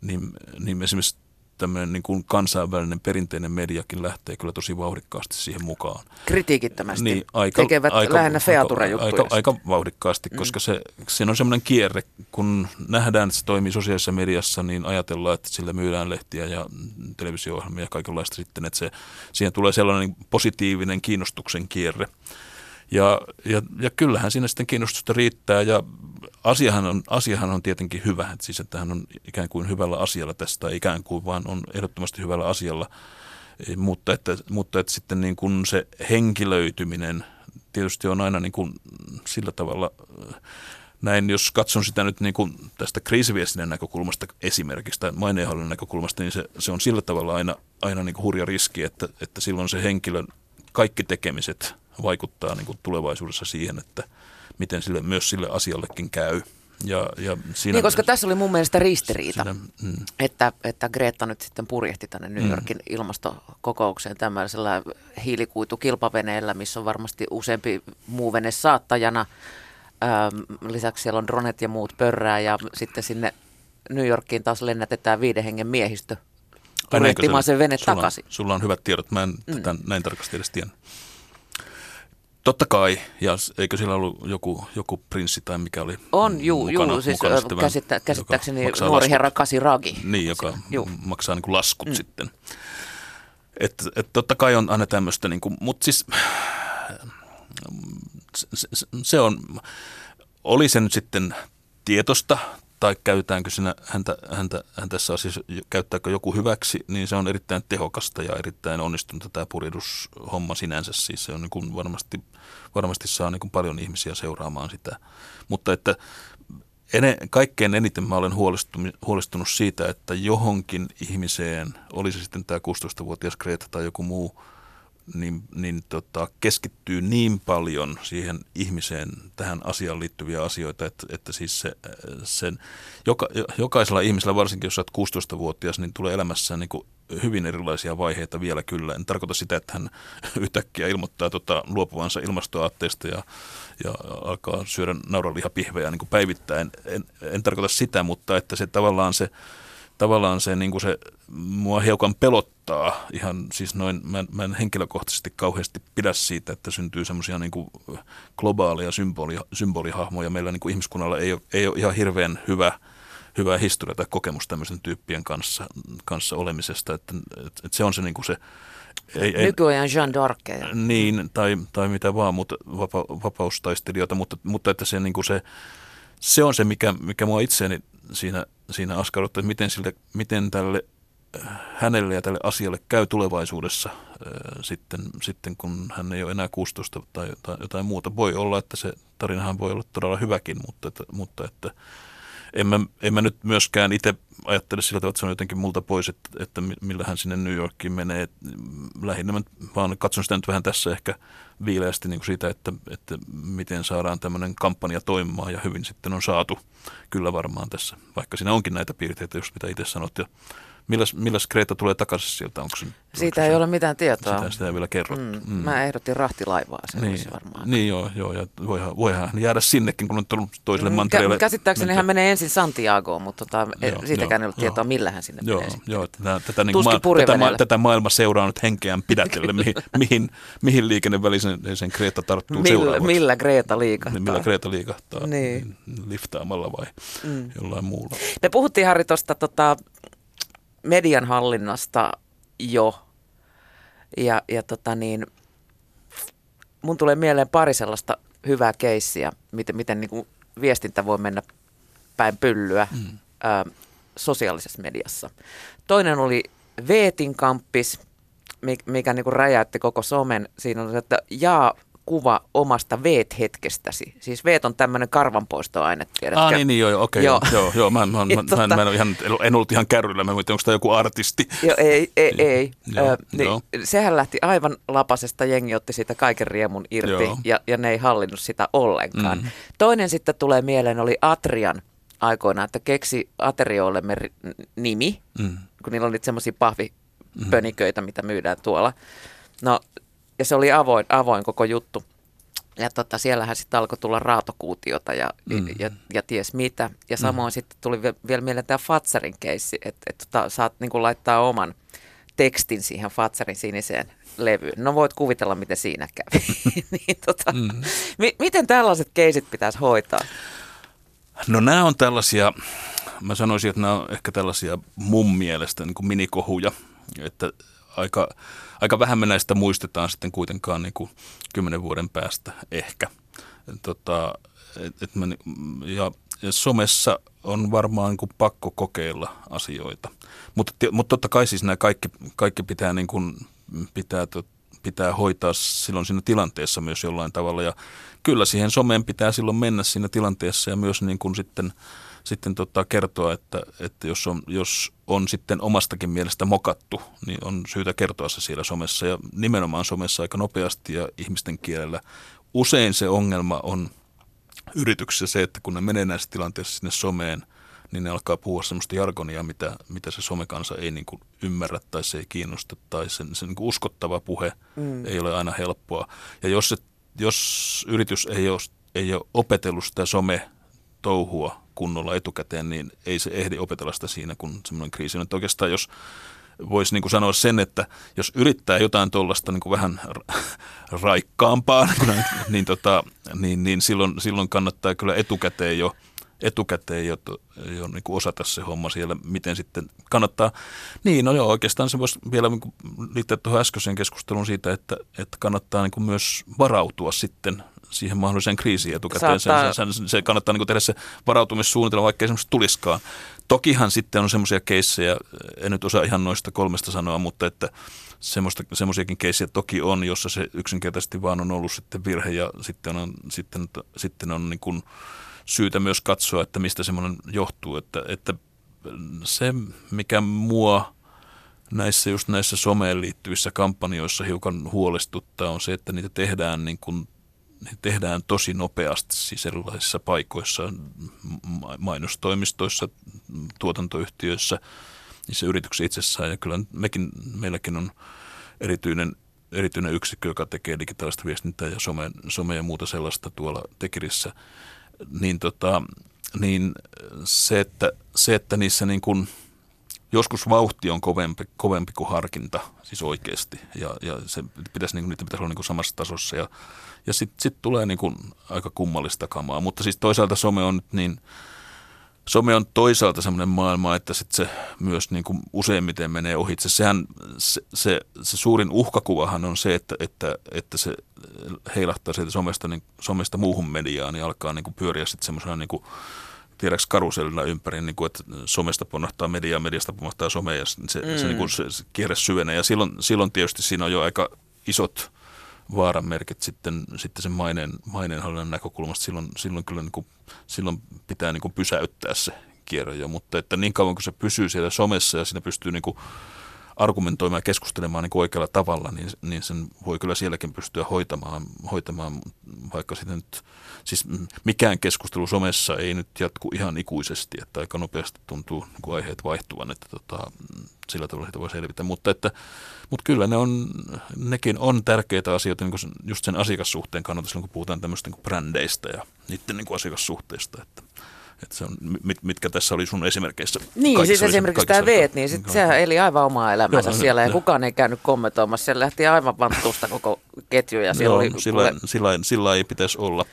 niin, niin esimerkiksi tämmöinen niin kuin kansainvälinen perinteinen mediakin lähtee kyllä tosi vauhdikkaasti siihen mukaan. Kritiikittömästi niin, aika, tekevät aika, lähinnä feature-juttuja. Aika, aika vauhdikkaasti, koska mm. se, siinä on semmoinen kierre, kun nähdään, että se toimii sosiaalisessa mediassa, niin ajatellaan, että sillä myydään lehtiä ja televisio-ohjelmia ja kaikenlaista sitten, että se, siihen tulee sellainen positiivinen kiinnostuksen kierre. Ja, ja, ja kyllähän siinä sitten kiinnostusta riittää ja asiahan on, asiahan on tietenkin hyvä, että siis että hän on ikään kuin hyvällä asialla tästä, ikään kuin vaan on ehdottomasti hyvällä asialla, mutta että, mutta että sitten niin kuin se henkilöityminen tietysti on aina niin kuin sillä tavalla, näin jos katson sitä nyt niin kuin tästä kriisiviestinnän näkökulmasta esimerkiksi tai maineenhallinnan näkökulmasta, niin se, se on sillä tavalla aina, aina niin kuin hurja riski, että, että silloin se henkilön kaikki tekemiset vaikuttaa niin kuin tulevaisuudessa siihen, että miten sille, myös sille asiallekin käy. Ja, ja siinä niin, koska tässä oli mun mielestä ristiriita, siinä, mm. että, että Greta nyt sitten purjehti tänne New Yorkin mm. ilmastokokoukseen tämmöisellä hiilikuitukilpaveneellä, missä on varmasti useampi muu vene saattajana. Ähm, lisäksi siellä on dronet ja muut pörrää ja sitten sinne New Yorkiin taas lennätetään viiden hengen miehistö purjehtimaan sen vene sulla, takaisin. Sulla on hyvät tiedot, mä en mm. tätä näin tarkasti edes tiedä. Totta kai, ja eikö siellä ollut joku, joku prinssi tai mikä oli on, juu, mukana? On, siis käsittä, käsittääkseni nuori laskut. Herra Kasiragi. Niin, joka juu. maksaa niin kuin laskut mm. sitten. Että et totta kai on aina tämmöistä, niin mutta siis se, se on, oli se nyt sitten tietosta tai käytetäänkö sinä häntä, häntä, häntä tässä asiassa, käyttääkö joku hyväksi, niin se on erittäin tehokasta ja erittäin onnistunut tämä purjehdushomma sinänsä. Siis se on niin kuin varmasti, varmasti saa niin kuin paljon ihmisiä seuraamaan sitä, mutta että en, kaikkein eniten mä olen huolestunut siitä, että johonkin ihmiseen, oli se sitten tämä kuusitoistavuotias Greta tai joku muu, niin, niin tota, keskittyy niin paljon siihen ihmiseen, tähän asiaan liittyviä asioita, että, että siis se, sen, joka, jokaisella ihmisellä, varsinkin jos olet kuusitoistavuotias, niin tulee elämässään niin kuin hyvin erilaisia vaiheita vielä kyllä. En tarkoita sitä, että hän yhtäkkiä ilmoittaa tota, luopuvansa ilmastoaatteista ja, ja alkaa syödä naudanlihapihvejä niin kuin päivittäin. En, en tarkoita sitä, mutta että se tavallaan se... Tavallaan se, niin kuin se mua hiukan pelottaa ihan siis noin, mä, mä en henkilökohtaisesti kauheasti pidä siitä, että syntyy semmoisia niin kuin globaaleja symboli, symbolihahmoja. Meillä niin kuin ihmiskunnalla ei ole, ei ole ihan hirveän hyvä, hyvä historia tai kokemus tämmöisen tyyppien kanssa, kanssa olemisesta, että, että se on se niin kuin se... Ei, ei, Nykyajan Jean d'Arckeja. Niin, tai, tai mitä vaan, mutta vapa, vapaustaistelijoita, mutta, mutta että se, niin kuin se, se on se, mikä, mikä mua itseäni... Siinä, siinä askarruttaa, että miten, siltä, miten tälle, hänelle ja tälle asialle käy tulevaisuudessa ää, sitten, sitten, kun hän ei ole enää kuusitoista tai jotain, jotain muuta. Voi olla, että se tarinahan voi olla todella hyväkin, mutta, että, mutta että en, mä, en mä nyt myöskään itse ajattele sillä tavalla, että se on jotenkin multa pois, että, että millä hän sinne New Yorkiin menee. Lähinnä mä vaan katson sitä nyt vähän tässä ehkä viileästi niin kuin siitä, että, että miten saadaan tämmöinen kampanja toimimaan ja hyvin sitten on saatu kyllä varmaan tässä, vaikka siinä onkin näitä piirteitä, just mitä itse sanot. Ja milläs, milläs Greta tulee takaisin sieltä? Onko se, siitä ei se, ole mitään tietoa. Sitä, sitä ei vielä kerrottu. Mm, mm. Mä ehdotin rahtilaivaa, se niin, olisi varmaan. Niin joo, joo ja voihan, voihan jäädä sinnekin, kun on tullut toiselle mm, mantereelle. Käsittääkseni hän menee ensin Santiagoon, mutta tota, joo, siitäkään joo, ei ole tietoa, joo. millä hän sinne joo, menee. Joo, tätä, tätä, niin ma- tätä, ma- tätä maailma seuraa nyt henkeään pidätelle, mihin, mihin, mihin liikenneväliseen Greta tarttuu Mill, seuraavaksi. Millä Greta liikahtaa. Millä Greta liikahtaa, niin. Liftaamalla vai mm. jollain muulla. Me puhuttiin, Harri, tuosta... Tota, median hallinnasta jo, ja, ja tota niin, mun tulee mieleen pari sellaista hyvää keissiä, miten, miten niin kuin viestintä voi mennä päin pyllyä mm. ää, sosiaalisessa mediassa. Toinen oli Veetin kamppis, mikä niin kuin räjäytti koko somen. Siinä on se, että jaa kuva omasta veet-hetkestäsi. Siis veet on tämmöinen karvanpoistoaine, tiedätkö? Ah niin, niin joo, okei. Joo, joo, joo mä, mä, mä, mä, en, mä en, ihan, en ollut ihan kärryillä, mä mietin, onko tämä joku artisti? Joo, ei, ei, ei. Joo, Ö, niin, joo. Sehän lähti aivan lapasesta, jengi otti siitä kaiken riemun irti ja, ja ne ei hallinnut sitä ollenkaan. Mm-hmm. Toinen sitten tulee mieleen oli Atrian aikoinaan, että keksi aterioillemme nimi, mm-hmm. kun niillä on nyt semmoisia pahvipöniköitä, mitä myydään tuolla. No, ja se oli avoin, avoin koko juttu. Ja tota, siellähän sitten alkoi tulla raatokuutiota ja, mm. ja, ja ties mitä. Ja samoin mm. sitten tuli vielä mieleen tämä Fatsarin keissi, että et, tota, saat niinku laittaa oman tekstin siihen Fatsarin siniseen levyyn. No voit kuvitella, miten siinä kävi. niin, tota, mm. mi- miten tällaiset keisit pitäisi hoitaa? No nämä on tällaisia, mä sanoisin, että nämä on ehkä tällaisia mun mielestä niin kuin minikohuja, että aika... Aika vähän me näistä muistetaan sitten kuitenkaan niin kuin kymmenen vuoden päästä ehkä. Tota, et, et mä, ja, ja somessa on varmaan niin kuin pakko kokeilla asioita. Mutta mut totta kai siis nämä kaikki, kaikki pitää, niin kuin, pitää, pitää hoitaa silloin siinä tilanteessa myös jollain tavalla. Ja kyllä siihen someen pitää silloin mennä siinä tilanteessa ja myös niin kuin sitten... Sitten tota kertoa, että, että jos, on, jos on sitten omastakin mielestä mokattu, niin on syytä kertoa se siellä somessa ja nimenomaan somessa aika nopeasti ja ihmisten kielellä. Usein se ongelma on yrityksessä se, että kun ne menee näissä tilanteissa sinne someen, niin ne alkaa puhua semmoista jargonia, mitä, mitä se somekansa ei niin kuin ymmärrä tai se ei kiinnosta tai sen, sen niin kuin uskottava puhe mm. ei ole aina helppoa. Ja jos, se, jos yritys ei ole, ei ole opetellut sitä some-touhua kunnolla etukäteen, niin ei se ehdi opetella sitä siinä, kun semmoinen kriisi on. Että oikeastaan jos voisi niin kuin sanoa sen, että jos yrittää jotain tuollaista niin kuin vähän raikkaampaa, niin, tota, niin, niin silloin, silloin kannattaa kyllä etukäteen jo, etukäteen jo, jo niin kuin osata se homma siellä, miten sitten kannattaa. Niin, no joo, oikeastaan se voisi vielä niin kuin liittää tuohon äskeiseen keskusteluun siitä, että, että kannattaa niin kuin myös varautua sitten siihen mahdolliseen kriisiin etukäteen. Se, se, se kannattaa niin kuin tehdä se varautumissuunnitelma, vaikka ei semmoista tulisikaan. Tokihan sitten on semmoisia keissejä, en nyt osaa ihan noista kolmesta sanoa, mutta että semmoisiakin keissejä toki on, jossa se yksinkertaisesti vaan on ollut sitten virhe ja sitten on, sitten, sitten on niin kuin syytä myös katsoa, että mistä semmoinen johtuu. Että, että se, mikä mua näissä just näissä someen liittyvissä kampanjoissa hiukan huolestuttaa, on se, että niitä tehdään niin kuin ne tehdään tosi nopeasti sellaisissa paikoissa, mainostoimistoissa, tuotantoyhtiöissä, niissä yrityksissä itsessään. Ja kyllä mekin, meilläkin on erityinen, erityinen yksikkö, joka tekee digitaalista viestintää ja some, some ja muuta sellaista tuolla Tekirissä. Niin, tota, niin se, että, se, että niissä niin kuin joskus vauhti on kovempi, kovempi kuin harkinta, siis oikeasti, ja, ja se pitäisi, niin kuin, niitä pitäisi olla niin kuin samassa tasossa, ja, ja sitten sit tulee niin kuin aika kummallista kamaa, mutta siis toisaalta some on nyt niin, some on toisaalta semmoinen maailma, että sit se myös niin kuin useimmiten menee ohitse. Sehän, se, se, se suurin uhkakuvahan on se, että, että, että se heilahtaa sieltä somesta, niin, somesta muuhun mediaan, niin alkaa niin kuin pyöriä sitten semmoisena niin kuin tiedäks karusellina ympäri, niin kuin, että somesta ponnahtaa mediaa, mediasta ponnahtaa somea ja se, mm. se, niin kuin se, se kierre syvenee. Ja silloin, silloin tietysti siinä on jo aika isot vaaranmerkit sitten, sitten sen maineen, maineenhallinnan näkökulmasta. Silloin, silloin, kyllä, niin kuin, silloin pitää niin kuin pysäyttää se kierre jo, mutta että niin kauan kun se pysyy siellä somessa ja siinä pystyy niin kuin argumentoimaan ja keskustelemaan niin kuin oikealla tavalla, niin, niin sen voi kyllä sielläkin pystyä hoitamaan, hoitamaan vaikka sitten nyt, siis mikään keskustelu somessa ei nyt jatku ihan ikuisesti, että aika nopeasti tuntuu niin kuin aiheet vaihtuvan, että tota, sillä tavalla sitä voi selvitä, mutta, että, mutta kyllä ne on, nekin on tärkeitä asioita niin kuin just sen asiakassuhteen kannalta, silloin kun puhutaan tämmöistä niin kuin brändeistä ja niiden niin kuin asiakassuhteista, että Että se on, mit, mitkä tässä oli sun esimerkkeissä. Niin, siis esimerkiksi tämä Veet, niin sit sehän eli aivan omaa elämänsä joo, siellä ja jo. Kukaan ei käynyt kommentoimassa. Se lähti aivan vanttuusta koko ketju. Ja joo, oli, sillä, kule... sillä, sillä ei pitäisi olla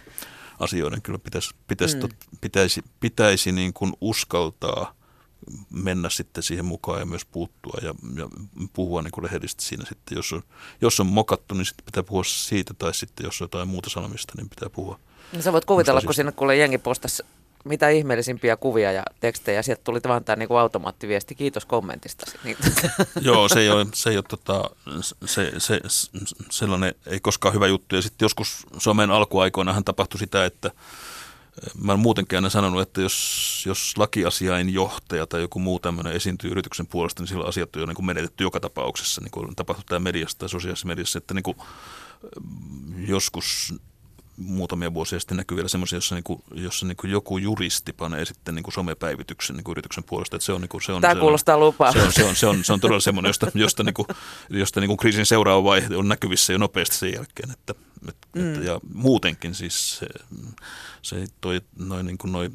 asioiden. Kyllä pitäisi, pitäisi, mm. tot, pitäisi, pitäisi niin kuin uskaltaa mennä sitten siihen mukaan ja myös puuttua ja, ja puhua niin kuin lehdistä siinä sitten. Jos on, jos on mokattu, niin sitten pitää puhua siitä, tai sitten jos on jotain muuta sanomista, niin pitää puhua. No sä voit kuvitella, kun sinne kuulee jengi postassa mitä ihmeellisimpiä kuvia ja tekstejä, ja sieltä tuli vaan tämä niin kuin automaattiviesti, kiitos kommentistasi. Niin. Joo, se ei ole, se ei ole tota, se, se, sellainen, ei koskaan hyvä juttu. Ja sitten joskus somen alkuaikoinahan tapahtui sitä, että mä olen muutenkin aina sanonut, että jos, jos lakiasiain johtaja tai joku muu tämmöinen esiintyy yrityksen puolesta, niin silloin asiat on jo niin kuin menetetty joka tapauksessa, niin kuin tapahtui tämä mediassa tai sosiaalisessa mediassa, että niin kuin joskus muutamia vuosia sitten näkyy vielä semmoisia, jossa, niinku, jossa niinku joku juristi panee sitten niinku somepäivityksen niinku yrityksen puolesta. Se on, niinku, se on, tämä kuulostaa lupaa. Se on, se on, se on, se on todella semmoinen, josta, josta, niinku, josta niinku kriisin seuraava vaihe on näkyvissä jo nopeasti sen jälkeen. Että, et, mm. et, ja muutenkin siis se, se toi, noi, niinku, noi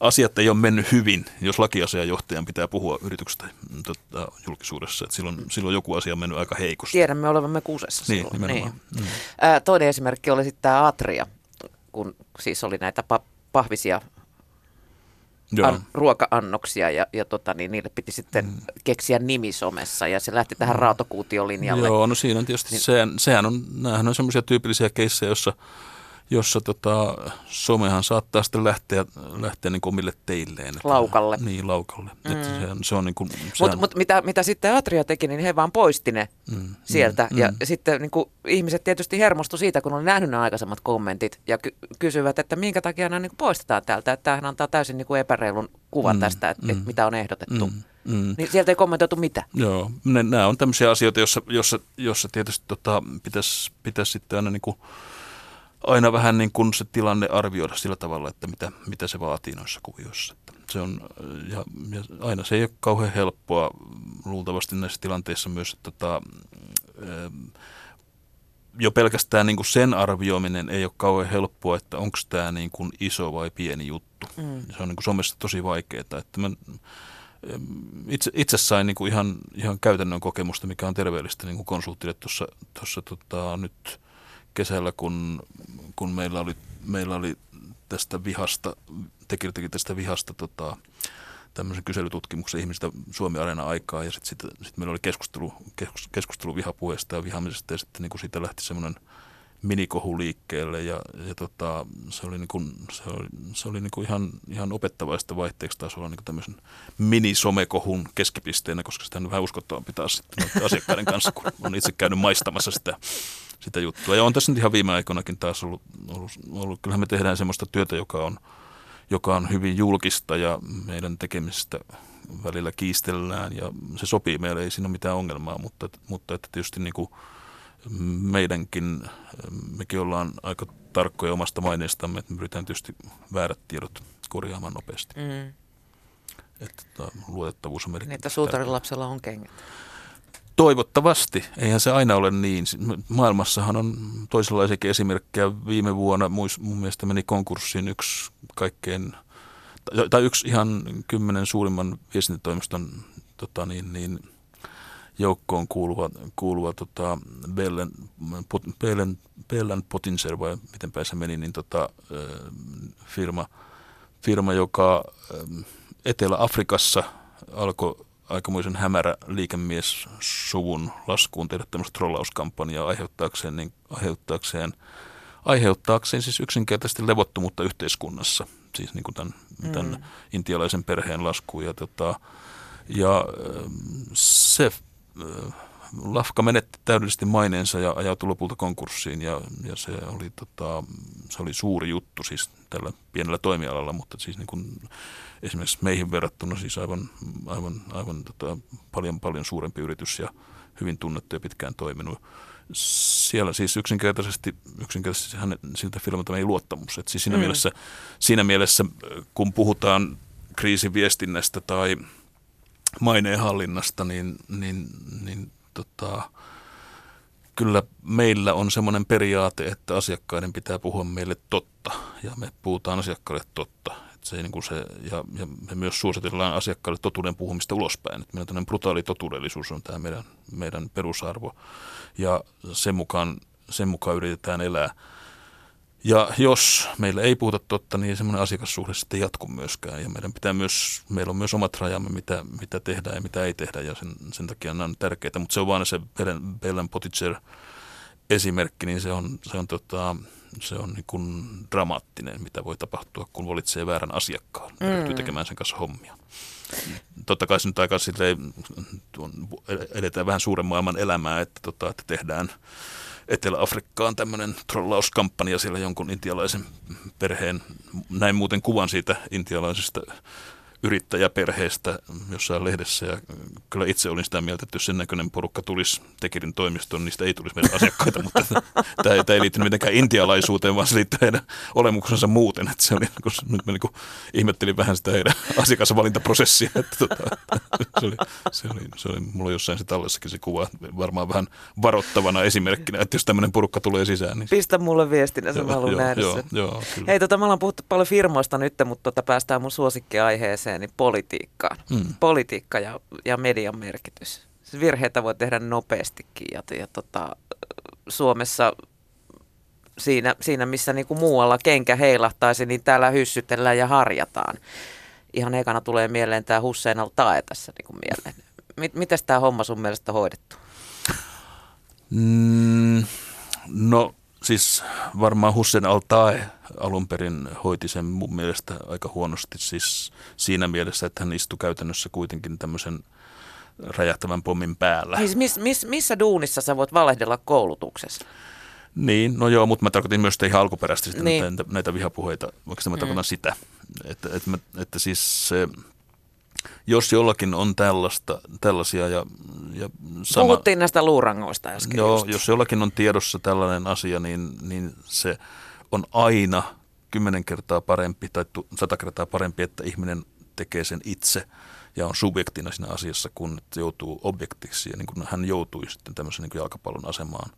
asiat ei ole mennyt hyvin, jos lakiasianjohtajan pitää puhua yrityksestä tota, julkisuudessa. Et silloin, silloin joku asia on mennyt aika heikosti. Tiedämme olevamme kuusessa silloin. Niin, niin. Mm. Ää, toinen esimerkki oli sitten tämä Atria, kun siis oli näitä pa- pahvisia an- ruoka-annoksia ja, ja tota, niin niille piti sitten mm. keksiä nimi somessa ja se lähti tähän raatokuutiolinjalle. Joo, no siinä on tietysti, niin. sehän, sehän on, näähän on semmoisia tyypillisiä keissejä, jossa jossa tota, somehan saattaa sitten lähteä, lähteä niin kuin omille teilleen. Laukalle. Että, niin, laukalle. Mm. Se, se on niin kuin, sehän... Mutta mut, mitä, mitä sitten Atria teki, niin he vaan poisti ne mm. sieltä. Mm. Ja mm. sitten niin kuin, ihmiset tietysti hermostuivat siitä, kun on nähnyt nämä aikaisemmat kommentit ja ky- kysyvät, että minkä takia nämä niin kuin poistetaan täältä. Että tämähän antaa täysin niin kuin epäreilun kuvan mm. tästä, että, mm. että mitä on ehdotettu. Mm. Mm. Niin sieltä ei kommentoitu mitään. Joo, ne, nämä on tämmöisiä asioita, joissa, joissa, joissa tietysti tota, pitäisi, pitäisi sitten aina niin kuin aina vähän niin kuin se tilanne arvioida sillä tavalla, että mitä, mitä se vaatii noissa kuvioissa. Että se on, ja, ja aina se ei ole kauhean helppoa luultavasti näissä tilanteissa myös, että tota, jo pelkästään niin kuin sen arvioiminen ei ole kauhean helppoa, että onko tämä niin kuin iso vai pieni juttu. Mm. Se on niin kuin somessa tosi vaikeaa, että mä Itse, itse sain niin kuin ihan, ihan käytännön kokemusta, mikä on terveellistä niin kuin konsultille tuossa, tuossa tota, nyt kesällä, kun, kun meillä, oli, meillä oli tästä vihasta, Tekil teki tästä vihasta tota, tämmöisen kyselytutkimuksen ihmisistä Suomi-areena-aikaa, ja sitten sit, sit meillä oli keskustelu, keskustelu vihapuheesta ja vihamisesta, ja sitten niin siitä lähti semmoinen minikohu liikkeelle, ja, ja tota, se oli, niin kuin, se oli, se oli niin kuin ihan, ihan opettavaista vaihteeksi taas olla niin kuin tämmöisen minisomekohun keskipisteenä, koska sitä on vähän uskottavampi taas sitten asiakkaiden kanssa, kun on itse käynyt maistamassa sitä. Sitä juttua. Ja on tässä nyt ihan viime aikoinakin taas ollut, ollut, ollut. Kyllähän me tehdään sellaista työtä, joka on, joka on hyvin julkista ja meidän tekemisestä välillä kiistellään ja se sopii meille, ei siinä ole mitään ongelmaa, mutta, mutta että tietysti niin kuin meidänkin, mekin ollaan aika tarkkoja omasta maineistamme, että me pyritään tietysti väärät tiedot korjaamaan nopeasti. Mm. Että tota, luotettavuus on merkittävä. Niitä suutarin lapsella on kengät. Toivottavasti. Eihän se aina ole niin. Maailmassahan on toisenlaisiakin esimerkkejä. Viime vuonna mun mielestä meni konkurssiin yksi kaikkein, tai yksi ihan kymmenen suurimman viestintätoimiston tota niin, niin, joukkoon kuuluva, kuuluva tota Bellen, pot, Bellen, Bellen Pottinger, vai mitenpä se meni, niin tota, firma, firma, joka Etelä-Afrikassa alkoi aikamoisen hämärä liikemiessuvun laskuun tehdä tämmöistä trollauskampanjaa aiheuttaakseen, niin, aiheuttaakseen, aiheuttaakseen siis yksinkertaisesti levottomuutta yhteiskunnassa, siis niin kuin tämän, mm. tämän intialaisen perheen laskuun. Ja, tota, ja se lafka menetti täydellisesti maineensa ja ajautui lopulta konkurssiin ja, ja se, oli, tota, se oli suuri juttu siis tällä pienellä toimialalla, mutta siis niin kuin esimerkiksi meihin verrattuna siis aivan, aivan, aivan tota, paljon, paljon suurempi yritys ja hyvin tunnettu ja pitkään toiminut. Siellä siis yksinkertaisesti, yksinkertaisesti hänen, siltä firmalta meni luottamus. Et siis siinä, mm. mielessä, siinä mielessä, kun puhutaan kriisiviestinnästä tai maineenhallinnasta, niin, niin, niin tota, kyllä meillä on semmoinen periaate, että asiakkaiden pitää puhua meille totta ja me puhutaan asiakkaille totta. Se, niin kuin se, ja, ja me myös suositellaan asiakkaille totuuden puhumista ulospäin. Et meillä tämmöinen brutaali totuudellisuus on tämä meidän, meidän perusarvo ja sen mukaan, sen mukaan yritetään elää. Ja jos meillä ei puhuta totta, niin semmoinen asiakassuhde sitten jatku myöskään. Ja meidän pitää myös, meillä on myös omat rajamme, mitä, mitä tehdään ja mitä ei tehdä, ja sen, sen takia nämä on tärkeitä. Mutta se on vaan se Bellen Pottinger-esimerkki, niin se on, se on, tota, se on niin kuin dramaattinen, mitä voi tapahtua, kun valitsee väärän asiakkaan ja mm. ryhtyy tekemään sen kanssa hommia. Totta kai se nyt aika silleen, edetään vähän suuren maailman elämää, että, tota, että tehdään Etelä-Afrikkaan tämmöinen trollauskampanja siellä jonkun intialaisen perheen. Näin muuten kuvan siitä intialaisesta yrittäjäperheestä jossain lehdessä, ja kyllä itse olin sitä mieltä, että jos sen näköinen porukka tulisi Tekerin toimistoon, niin sitä ei tulisi meidän asiakkaita, mutta tämä, tämä ei liittynyt mitenkään intialaisuuteen, vaan se liittyy heidän olemuksensa muuten. Että se oli, nyt mä niin ihmettelin vähän sitä heidän asiakasvalintaprosessia. Että tota, se, oli, se, oli, se oli mulla jossain se tallessakin se kuva varmaan vähän varoittavana esimerkkinä, että jos tämmöinen porukka tulee sisään. Niin... Pistä mulle viestinä, sen haluan nähdä sen. Joo, hei, tota, me ollaan puhuttu paljon firmoista nyt, mutta tota, päästään mun suosikkiaiheeseen. Niin politiikkaan. Hmm. Politiikka ja, ja median merkitys. Siis virheitä voi tehdä nopeastikin. Ja, ja tota, Suomessa siinä, siinä missä niinku muualla kenkä heilahtaisi, niin täällä hyssytellään ja harjataan. Ihan ekana tulee mieleen tämä Hussein al-Taee tässä niinku mieleen. M- mites tämä homma sun mielestä hoidettu? Mm, no siis varmaan Hussein al-Taee alun perin hoiti sen mun mielestä aika huonosti, siis siinä mielessä, että hän istui käytännössä kuitenkin tämmöisen räjähtävän pommin päällä. Mis, mis, missä duunissa sä voit valehdella koulutuksessa? Niin, no joo, mutta mä tarkoitin myös ihan alkuperäisesti sitä, niin. näitä, näitä vihapuheita, vaikka mä tarkoitan mm. sitä, että, että, mä, että siis se... Jos jollakin on tällaista, tällaisia ja, ja sama... Puhuttiin näistä luurangoista äsken. Joo, just. Jos jollakin on tiedossa tällainen asia, niin, niin se on aina kymmenen kertaa parempi tai sata kertaa parempi, että ihminen tekee sen itse ja on subjektina siinä asiassa, kun joutuu objektiksi. Ja niin kun hän joutui sitten tämmöisen niin kuin jalkapallon asemaan,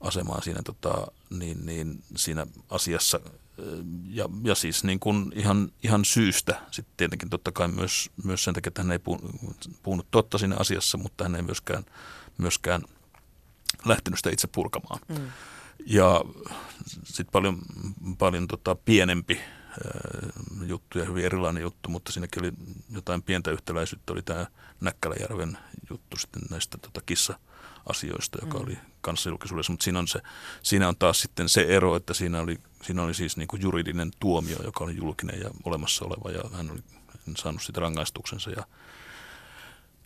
asemaan siinä, tota, niin, niin, siinä asiassa. Ja, ja siis niin kuin ihan, ihan syystä, sitten tietenkin totta kai myös, myös sen takia, että hän ei puhunut totta siinä asiassa, mutta hän ei myöskään, myöskään lähtenyt sitä itse purkamaan. Mm. Ja sitten paljon, paljon tota pienempi äh, juttu ja hyvin erilainen juttu, mutta siinäkin oli jotain pientä yhtäläisyyttä, oli tämä Näkkäläjärven juttu sitten näistä tota, kissa-asioista, joka mm. oli kanssa julkisuudessa, mutta siinä on, se, siinä on taas sitten se ero, että siinä oli Siinä oli siis niin kuin juridinen tuomio, joka oli julkinen ja olemassa oleva, ja hän oli saanut siitä rangaistuksensa ja,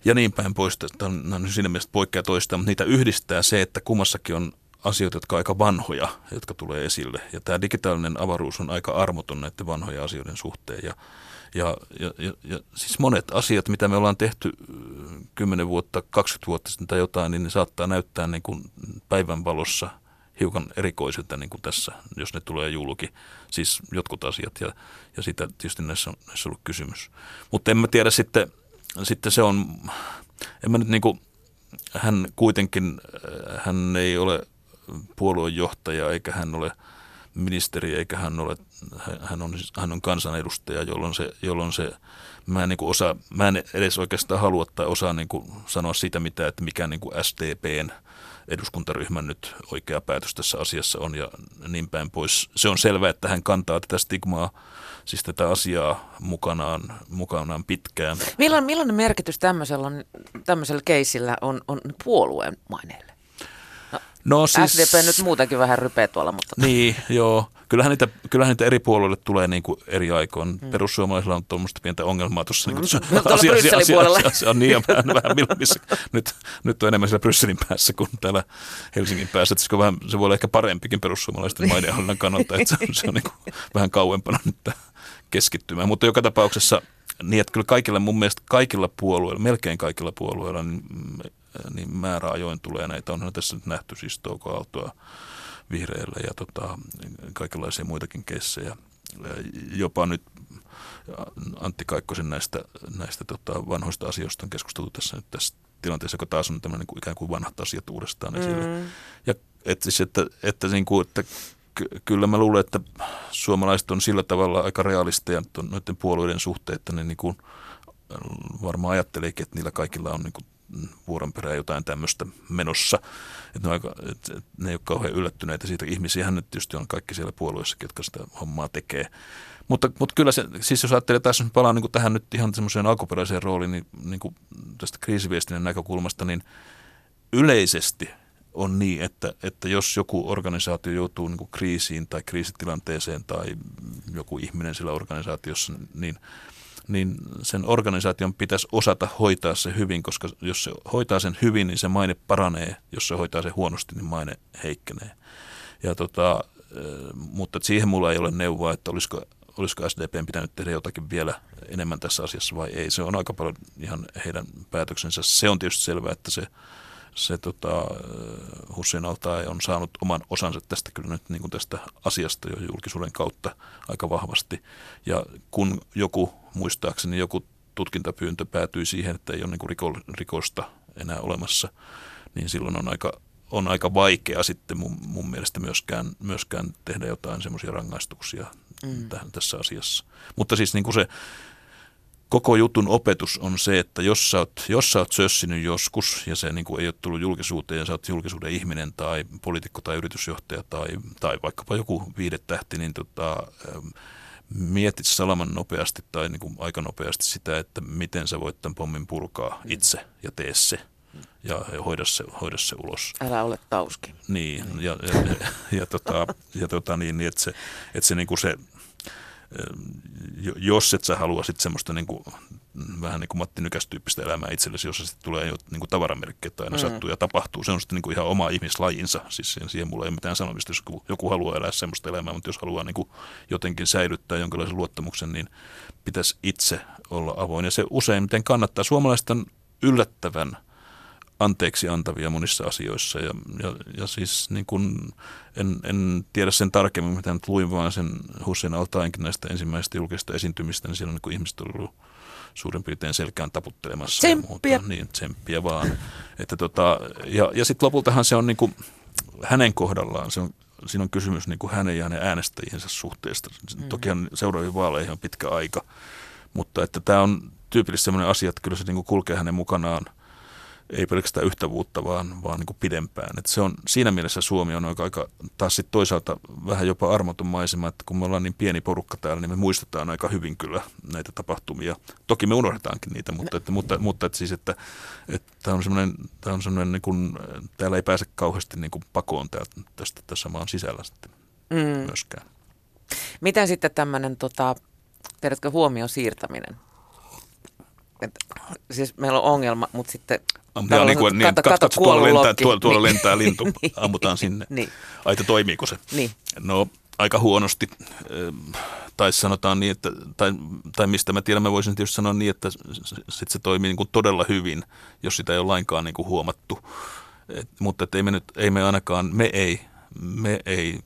ja niin päin pois. Tämä on siinä mielessä poikkea toista, mutta niitä yhdistää se, että kummassakin on asioita, jotka on aika vanhoja, jotka tulee esille. Ja tämä digitaalinen avaruus on aika armoton näiden vanhojen asioiden suhteen. Ja, ja, ja, ja, ja siis monet asiat, mitä me ollaan tehty kymmenen vuotta, kaksikymmentä vuotta sitten tai jotain, niin ne saattaa näyttää niin kuin päivänvalossa hiukan erikoisilta niin kuin tässä, jos ne tulee julki, siis jotkut asiat, ja, ja siitä tietysti näissä on, näissä on ollut kysymys. Mutta en mä tiedä sitten, sitten se on, en mä nyt niin kuin, hän kuitenkin, hän ei ole puoluejohtaja, eikä hän ole ministeri, eikä hän ole, hän on, hän on kansanedustaja, jolloin se, jolloin se mä en, niin kuin osaa, mä en edes oikeastaan halua tai osaa niin kuin sanoa sitä, mitä, että mikä niin kuin S D P:n eduskuntaryhmän nyt oikea päätös tässä asiassa on ja niin päin pois. Se on selvää, että hän kantaa tätä stigmaa, siis tätä asiaa mukanaan, mukanaan pitkään. Milloin, millainen merkitys tämmöisellä, tämmöisellä keisillä on, on puolueen maineelle? No, no, siis, S D P nyt muutenkin vähän rypeä tuolla. Mutta... Niin, joo. Kyllähän niitä, kyllähän niitä eri puolueille tulee niin kuin eri aikoin. Mm. Perussuomalaisilla on tuommoista pientä ongelmaa tuossa. Niin mm. no, tuolla Brysselin puolella. Asia on niin ja vähän missä. Nyt, nyt on enemmän siellä Brysselin päässä kuin täällä Helsingin päässä. Että vähän, se voi olla ehkä parempikin perussuomalaisten maineenhallinnan kannalta, että se on, se on niin kuin vähän kauempana nyt keskittymään. Mutta joka tapauksessa niin, että kyllä kaikilla mun mielestä kaikilla puolueilla, melkein kaikilla puolueilla, niin, niin määräajoin tulee näitä. Onhan tässä nyt nähty siis Touko-Aaltoa vihreillä ja tota, kaikenlaisia muitakin keissejä. Jopa nyt Antti Kaikkosen näistä, näistä tota, vanhoista asioista on keskusteltu tässä, nyt tässä tilanteessa, joka taas on tämmöinen niin kuin ikään kuin vanhat asiat uudestaan esille. Mm. Ja et siis, että, että, niin kuin, että kyllä mä luulen, että suomalaiset on sillä tavalla aika realisteja noiden puolueiden suhteen, että ne niin kuin varmaan ajatteleekin, että niillä kaikilla on niin kuin vuoronperää jotain tämmöistä menossa. Että ne, aika, että ne ei ole kauhean yllättyneitä siitä. Ihmisiähän nyt tietysti on kaikki siellä puolueessakin, jotka sitä hommaa tekee. Mutta, mutta kyllä se, siis jos ajattelee, tässä palaan niin kuin tähän nyt ihan semmoiseen alkuperäiseen rooliin niin, niin kuin tästä kriisiviestinnän näkökulmasta, niin yleisesti on niin, että, että jos joku organisaatio joutuu niin kuin kriisiin tai kriisitilanteeseen tai joku ihminen sillä organisaatiossa, niin, niin sen organisaation pitäisi osata hoitaa se hyvin, koska jos se hoitaa sen hyvin, niin se maine paranee. Jos se hoitaa sen huonosti, niin maine heikkenee. Ja tota, mutta siihen mulla ei ole neuvoa, että olisiko, olisiko S D P:n pitänyt tehdä jotakin vielä enemmän tässä asiassa vai ei. Se on aika paljon ihan heidän päätöksensä. Se on tietysti selvää, että se Se tota, Hussein al-Taee on saanut oman osansa tästä kyllä nyt niin kuin tästä asiasta jo julkisuuden kautta aika vahvasti. Ja kun joku, muistaakseni joku tutkintapyyntö päätyi siihen, että ei ole niin kuin riko, rikosta enää olemassa, niin silloin on aika, on aika vaikea sitten mun, mun mielestä myöskään, myöskään tehdä jotain semmoisia rangaistuksia mm. tähän, tässä asiassa. Mutta siis niin kuin se... Koko jutun opetus on se, että jos sä oot, jos sä oot sössinyt joskus ja se niin kuin ei ole tullut julkisuuteen ja sä oot julkisuuden ihminen tai poliitikko tai yritysjohtaja tai, tai vaikkapa joku viidetähti, niin tota, mietit salaman nopeasti tai niin kuin aika nopeasti sitä, että miten sä voit tämän pommin purkaa itse ja tee se ja hoida se, hoida se ulos. Älä ole tauski. Niin, ja, ja, ja, ja, tota, ja tota niin, että se, että se niin kuin se... Jos et sä halua sitten semmoista niinku, vähän niin kuin Matti Nykäs-tyyppistä elämää itsellesi, jossa sitten tulee jo niinku tavaramerkkejä tai aina mm. sattuu ja tapahtuu. Se on sitten niinku ihan oma ihmislajinsa. Siis siihen mulla ei ole mitään sanomista, jos joku haluaa elää semmoista elämää, mutta jos haluaa niinku jotenkin säilyttää jonkinlaisen luottamuksen, niin pitäisi itse olla avoin. Ja se useimmiten kannattaa. Suomalaiset on yllättävän anteeksi antavia monissa asioissa ja, ja, ja siis niin kun en, en tiedä sen tarkemmin, mitä nyt luin, vaan sen Hussein al-Taeenkin näistä ensimmäisistä julkisista esiintymistä, niin siellä on niin ihmiset ollut suurin piirtein selkään taputtelemassa. Tsemppiä. Ja niin, tsemppiä vaan. Että tota, ja ja sitten lopultahan se on niin kun, hänen kohdallaan, se on, siinä on kysymys niin kun hänen ja hänen äänestäjiensä suhteesta. Mm-hmm. Tokihan seuraaviin vaaleihin on pitkä aika, mutta että tämä on tyypillisesti sellainen asia, että kyllä se niin kun kulkee hänen mukanaan. Ei pelkästään yhtä vuotta, vaan, vaan niin kuin pidempään. Et se on, siinä mielessä Suomi on aika, taas sitten toisaalta vähän jopa armoton maisema, että kun me ollaan niin pieni porukka täällä, niin me muistetaan aika hyvin kyllä näitä tapahtumia. Toki me unohdetaankin niitä, mutta, että, mutta, mutta että siis, että, että tämä on semmoinen, tämä on semmoinen niin kuin, täällä ei pääse kauheasti niin kuin pakoon täältä, tästä, tästä samaan sisällä sitten mm. myöskään. Mitä sitten tämmöinen, tota, tiedätkö, huomion siirtäminen? Et, siis meillä on ongelma, mutta sitten... Joo, niin kuin, kato, kato, kato tuolla, lentää, tuolla, tuolla niin. lentää lintu, ammutaan sinne. Niin. Aita, toimiiko se? Niin. No, aika huonosti. Tai sanotaan niin, että, tai, tai mistä mä tiedän, mä voisin tietysti sanoa niin, että sit se toimii niin kuin todella hyvin, jos sitä ei ole lainkaan niin kuin huomattu. Et, mutta et ei me nyt, ei me ainakaan, me ei, me ei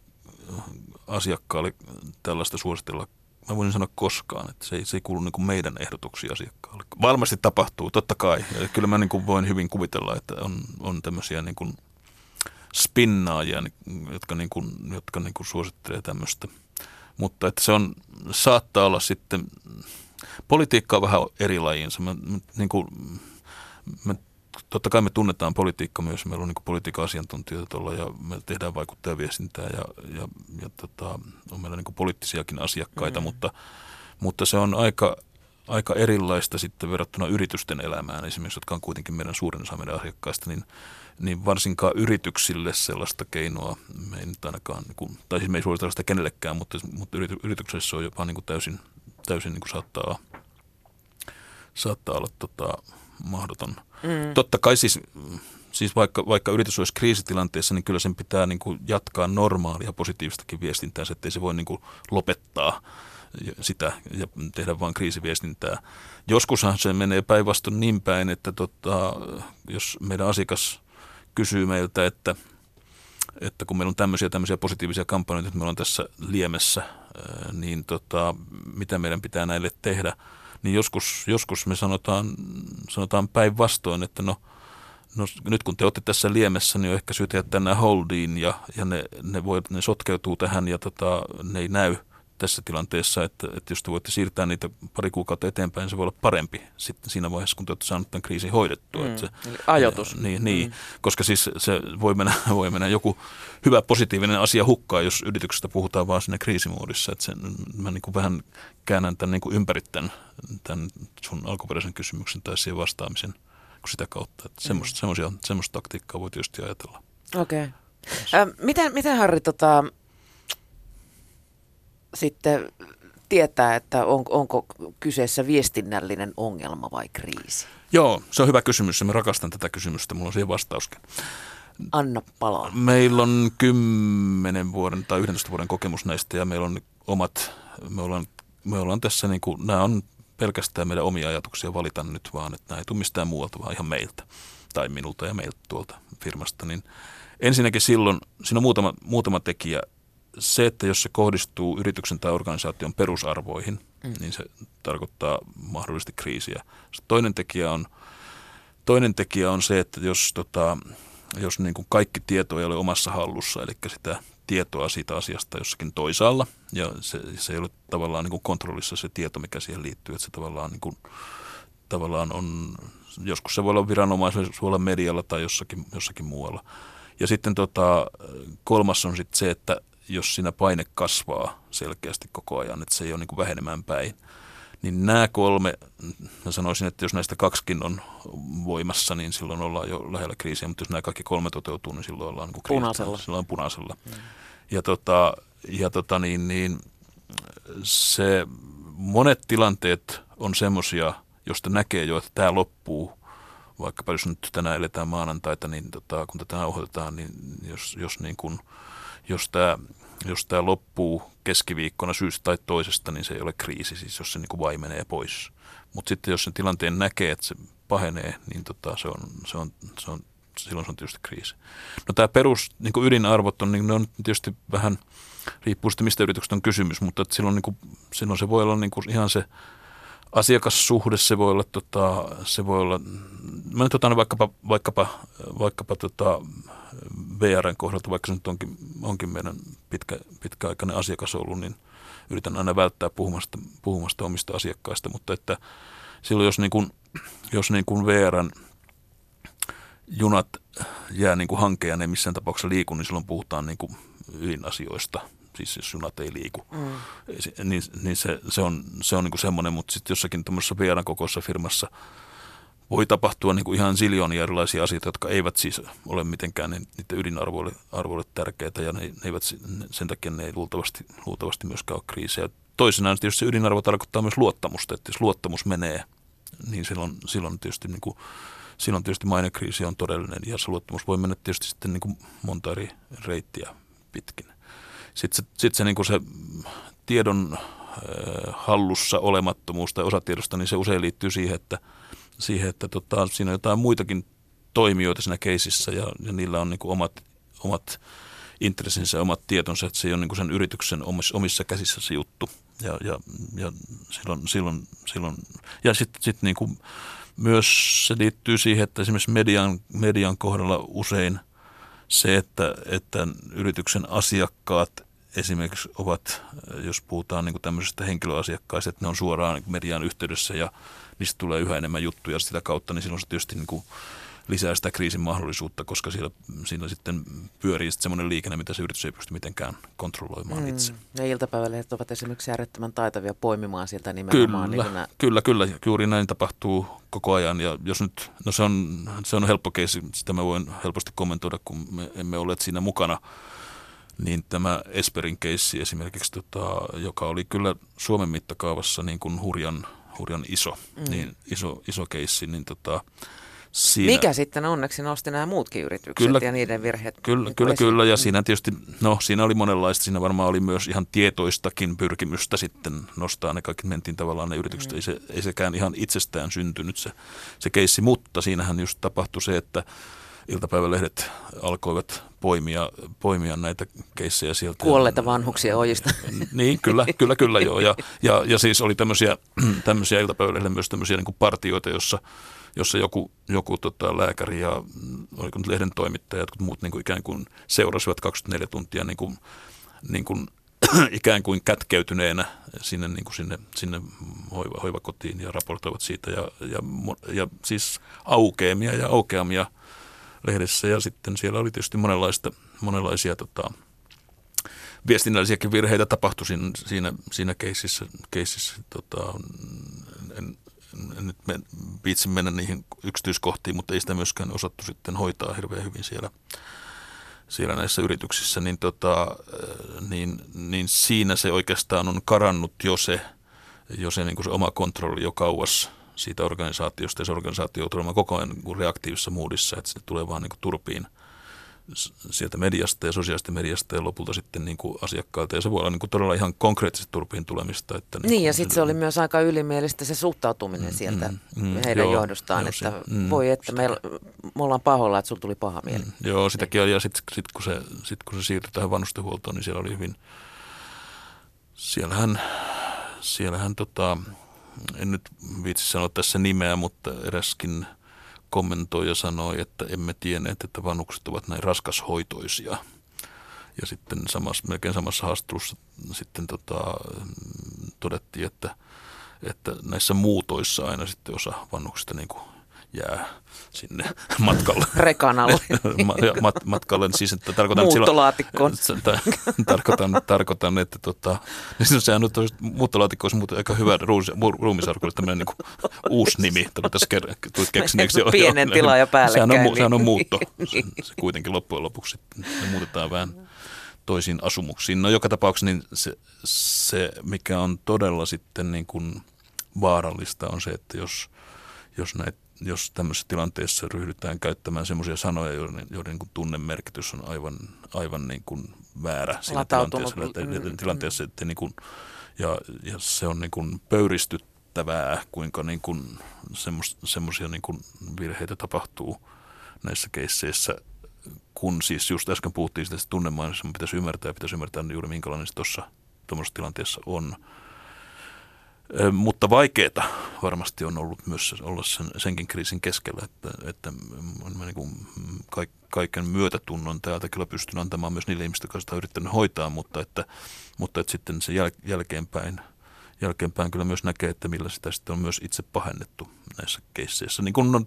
asiakkaalle tällaista suositella. Mä voisin sanoa koskaan, että se ei, se ei kuulu niin kuin meidän ehdotuksia asiakkaalle. Varmasti tapahtuu, totta kai. Eli kyllä mä niin kuin voin hyvin kuvitella, että on, on tämmöisiä niin kuin spinnaajia, jotka, niin kuin, jotka niin kuin suosittelee tämmöistä. Mutta että se on, saattaa olla sitten, politiikkaa vähän eri lajiinsa. Mä, mä, niin kuin, mä, totta kai me tunnetaan politiikka myös, meillä on niin kuin politiikan asiantuntijoita tuolla ja me tehdään vaikuttajaviestintää ja, ja, ja tota, on meillä niin kuin poliittisiakin asiakkaita, mm. mutta, mutta se on aika, aika erilaista sitten verrattuna yritysten elämään esimerkiksi, jotka on kuitenkin meidän suurin osa meidän asiakkaista, niin, niin varsinkaan yrityksille sellaista keinoa me ei nyt ainakaan, niin kuin, tai siis me ei suositella sitä kenellekään, mutta, mutta yrityksessä se on jopa niin kuin täysin, täysin niin kuin saattaa, saattaa olla tota, mahdoton. Mm. Totta kai siis, siis vaikka, vaikka yritys olisi kriisitilanteessa, niin kyllä sen pitää niin kuin jatkaa normaalia positiivistakin viestintää, ettei se voi niin kuin lopettaa sitä ja tehdä vain kriisiviestintää. Joskushan se menee päinvastoin niin päin, että tota, jos meidän asiakas kysyy meiltä, että, että kun meillä on tämmöisiä, tämmöisiä positiivisia kampanjoita, että meillä on tässä liemessä, niin tota, mitä meidän pitää näille tehdä? Niin joskus, joskus me sanotaan, sanotaan päinvastoin, että no, no nyt kun te olette tässä liemessä, niin on ehkä syytä jättää nämä holdiin ja, ja ne, ne, voi, ne sotkeutuu tähän ja tota, ne ei näy tässä tilanteessa, että, että jos te voitte siirtää niitä pari kuukautta eteenpäin, niin se voi olla parempi sitten siinä vaiheessa, kun te olette saaneet tämän kriisin hoidettua. Mm. Että se, ajatus. Niin, niin mm. koska siis se voi mennä, voi mennä joku hyvä positiivinen asia hukkaan, jos yrityksestä puhutaan vaan siinä kriisimoodissa. Että sen, mä niin kuin vähän käännän tämän niin kuin ympäri tämän, tämän sun alkuperäisen kysymyksen tai siihen vastaamisen kuin sitä kautta. Että semmoista, semmoisia, semmoista taktiikkaa voi tietysti ajatella. Okei. Okay. Äh, miten, miten Harri... Tota... Sitten tietää, että on, onko kyseessä viestinnällinen ongelma vai kriisi? Joo, se on hyvä kysymys ja mä rakastan tätä kysymystä. Mulla on siihen vastauskin. Anna palaa. Meillä on kymmenen vuoden tai yhdentoista vuoden kokemus näistä ja meillä on omat, me ollaan, me ollaan tässä niin kuin, nämä on pelkästään meidän omia ajatuksia valita nyt vaan, että nämä ei tule mistään muualta, vaan ihan meiltä tai minulta ja meiltä tuolta firmasta. Niin ensinnäkin silloin, siinä on muutama, muutama tekijä. Se, että jos se kohdistuu yrityksen tai organisaation perusarvoihin, mm. niin se tarkoittaa mahdollisesti kriisiä. Toinen tekijä on, toinen tekijä on se, että jos, tota, jos niin kuin kaikki tieto ei ole omassa hallussa, eli sitä tietoa siitä asiasta jossakin toisaalla, ja se, se ei ole tavallaan niin kuin kontrollissa se tieto, mikä siihen liittyy, että se tavallaan, niin kuin, tavallaan on, joskus se voi olla viranomaisella, se voi olla medialla tai jossakin, jossakin muualla. Ja sitten tota, kolmas on sitten se, että jos siinä paine kasvaa selkeästi koko ajan, että se ei ole niin kuin vähenemään päin, niin nämä kolme, mä sanoisin, että jos näistä kaksikin on voimassa, niin silloin ollaan jo lähellä kriisiä, mutta jos nämä kaikki kolme toteutuu, niin silloin ollaan niin kuin punaisella. Silloin punaisella. Mm. Ja, tota, ja tota niin, niin se, monet tilanteet on semmoisia, josta näkee jo, että tämä loppuu. Vaikkapa jos nyt tänään eletään maanantaita, niin tota, kun tätä ohjataan, niin jos, jos niin kuin Jos tämä, jos tämä loppuu keskiviikkona syystä tai toisesta, niin se ei ole kriisi, siis jos se niin kuin vaimenee pois. Mutta sitten jos sen tilanteen näkee, että se pahenee, niin tota, se on, se on, se on, silloin se on tietysti kriisi. No tämä perus, niin kuin ydinarvot on, niin ne on tietysti vähän, riippuu sitten mistä yrityksestä on kysymys, mutta että silloin, niin kuin, silloin se voi olla niin kuin ihan se asiakassuhde, se voi olla, tota, se voi olla, mä nyt otan vaikkapa, vaikkapa, vaikkapa tota, V R:n kohdalta, vaikka se nyt onkin, onkin meidän pitkä, pitkäaikainen asiakas ollut, niin yritän aina välttää puhumasta, puhumasta omista asiakkaista, mutta että silloin jos, niin kuin, jos niin kuin V R:n junat jää niin kuin hankeen ja ne missään tapauksessa liiku, niin silloin puhutaan niin kuin ydinasioista. Siis jos junat ei liiku, mm. niin, niin se, se on, se on niin kuin semmoinen, mutta sitten jossakin tämmöisessä V R-kokoisessa firmassa voi tapahtua niin kuin ihan siljoonia erilaisia asioita, jotka eivät siis ole mitenkään niiden ydinarvoille tärkeitä ja ne, ne eivät, sen takia ne ei luultavasti, luultavasti myöskään ole kriisejä. Toisinaan tietysti se ydinarvo tarkoittaa myös luottamusta, että jos luottamus menee, niin silloin, silloin tietysti niin kuin silloin tietysti mainekriisi on todellinen ja se luottamus voi mennä tietysti sitten niin kuin monta eri reittiä pitkin. Sitten se, sit se, niin kuin se tiedon äh, hallussa olemattomuus tai osatiedosta, niin se usein liittyy siihen, että, siihen, että tota, siinä on jotain muitakin toimijoita siinä keisissä ja, ja niillä on niin kuin omat, omat intressinsä ja omat tietonsa, että se ei ole niin kuin sen yrityksen omissa, omissa käsissä se juttu. Ja, ja, ja, silloin, silloin, silloin. Ja sitten sit niin kuin myös se liittyy siihen, että esimerkiksi median, median kohdalla usein se, että, että yrityksen asiakkaat esimerkiksi ovat, jos puhutaan niin kuin tämmöisistä henkilöasiakkaista, että ne on suoraan median yhteydessä ja niistä tulee yhä enemmän juttuja sitä kautta, niin silloin se tietysti niin kuin lisää sitä kriisin mahdollisuutta, koska siellä, siellä sitten pyörii sitten semmoinen liikenne, mitä se yritys ei pysty mitenkään kontrolloimaan mm. itse. Ja iltapäivälehdet ovat esimerkiksi äärettömän taitavia poimimaan sieltä nimenomaan. Kyllä, niin nä- kyllä, kyllä. Juuri näin tapahtuu koko ajan. Ja jos nyt, no se on, se on helppo keissi, sitä mä voin helposti kommentoida, kun me emme olleet siinä mukana. Niin tämä Esperin keissi esimerkiksi, tota, joka oli kyllä Suomen mittakaavassa niin kuin hurjan, hurjan iso, mm. niin iso, iso keissi, niin tota... Siinä. Mikä sitten onneksi nosti nämä muutkin yritykset kyllä, ja niiden virheet? Kyllä, niin kyllä, kyllä. Ja siinä tietysti, no siinä oli monenlaista. Siinä varmaan oli myös ihan tietoistakin pyrkimystä sitten nostaa ne kaikki. Mentiin tavallaan ne yritykset. Mm. Ei, se, ei sekään ihan itsestään syntynyt se, se keissi, mutta siinähän just tapahtui se, että iltapäivälehdet alkoivat poimia, poimia näitä keissejä sieltä. Kuolleita vanhuksia ojista. Niin, kyllä, kyllä, kyllä joo. Ja, ja, ja siis oli tämmöisiä, tämmöisiä iltapäivälehden myös tämmöisiä niin kuin partioita, jossa jossa joku, joku tota, lääkäri ja oliko lehden toimittaja ja muut niin kuin ikään kuin seurasivat kaksikymmentäneljä tuntia niin kuin, niin kuin ikään kuin kätkeytyneenä sinne, niin kuin sinne, sinne hoiva, hoivakotiin ja raportoivat siitä ja, ja, ja siis aukeamia ja aukeamia lehdessä ja sitten siellä oli tietysti monenlaista, monenlaisia tota, viestinnällisiäkin virheitä tapahtui siinä, siinä, siinä keississä, keississä tota, en, en nyt men, viitsin mennä niihin yksityiskohtiin, mutta ei sitä myöskään osattu sitten hoitaa hirveän hyvin siellä. Siellä näissä yrityksissä, niin, tota, niin, niin siinä se oikeastaan on karannut jo se, jo se, niin kuin se oma kontrolli jo kauas siitä organisaatiosta. Ja se organisaatio joutuu olemaan koko ajan reaktiivisessa moodissa, että se tulee vaan niin kuin turpiin sieltä mediasta ja sosiaalista mediasta ja lopulta sitten niin kuin asiakkaalta. Ja se voi olla niin kuin todella ihan konkreettisesti turpiin tulemista. Että niin, niin ja sitten se oli myös aika ylimielistä se suhtautuminen mm, sieltä mm, heidän joo, johdostaan, joo, että se, mm, voi, että me, me ollaan pahoilla, että sulla tuli paha mieli. Mm, joo, sitäkin oli. Ja sitten sit, kun, sit, kun se siirtyi tähän vanhustenhuoltoon, niin siellä oli hyvin, siellähän, siellähän tota, en nyt viitsi sanoa tässä nimeä, mutta eräskin kommentoi ja sanoi, että emme tienneet, että vanhukset ovat näin raskashoitoisia. Ja sitten samassa, melkein samassa haastattelussa sitten tota, todettiin, että, että näissä muutoissa aina sitten osa vanhuksista niin kuin jää sinne matkalle. Rekanalle. Mat, matkalle. Siis, tarkoitan, muuttolaatikkoon. Tarkoitan, tarkoitan, että tota, niin sehän nyt olisi, muuttolaatikko olisi muuten aika hyvä ruumisarkulle, tämmöinen niin kuin uusi nimi. Tässä keksineeksi. Pienen tila ja päällekkäin. Sehän on, sehän on muutto. Se, se kuitenkin loppujen lopuksi ne muutetaan vähän toisiin asumuksiin. No joka tapauksessa niin se, se, mikä on todella sitten niin kuin vaarallista, on se, että jos, jos näitä Jos tämmöisessä tilanteessa ryhdytään käyttämään semmoisia sanoja, joiden, joiden tunnemerkitys on aivan, aivan niin kuin väärä siinä tilanteessa, mm, tilanteessa että niin kuin, ja, ja se on niin kuin pöyristyttävää, kuinka niin kuin semmoisia niin kuin virheitä tapahtuu näissä keisseissä, kun siis just äsken puhuttiin sitä tunnemaailmassa, pitäisi ymmärtää ja pitäisi ymmärtää juuri minkälainen se tuossa tuommoisessa tilanteessa on. Mutta vaikeeta varmasti on ollut myös olla sen, senkin kriisin keskellä, että, että mä niin kuin kaiken myötätunnon täältä kyllä pystyn antamaan myös niille ihmisille, jotka sitä on yrittänyt hoitaa, mutta, että, mutta että sitten se jäl, jälkeenpäin, jälkeenpäin kyllä myös näkee, että millä sitä sitten on myös itse pahennettu näissä keisseissä. Niin kun on,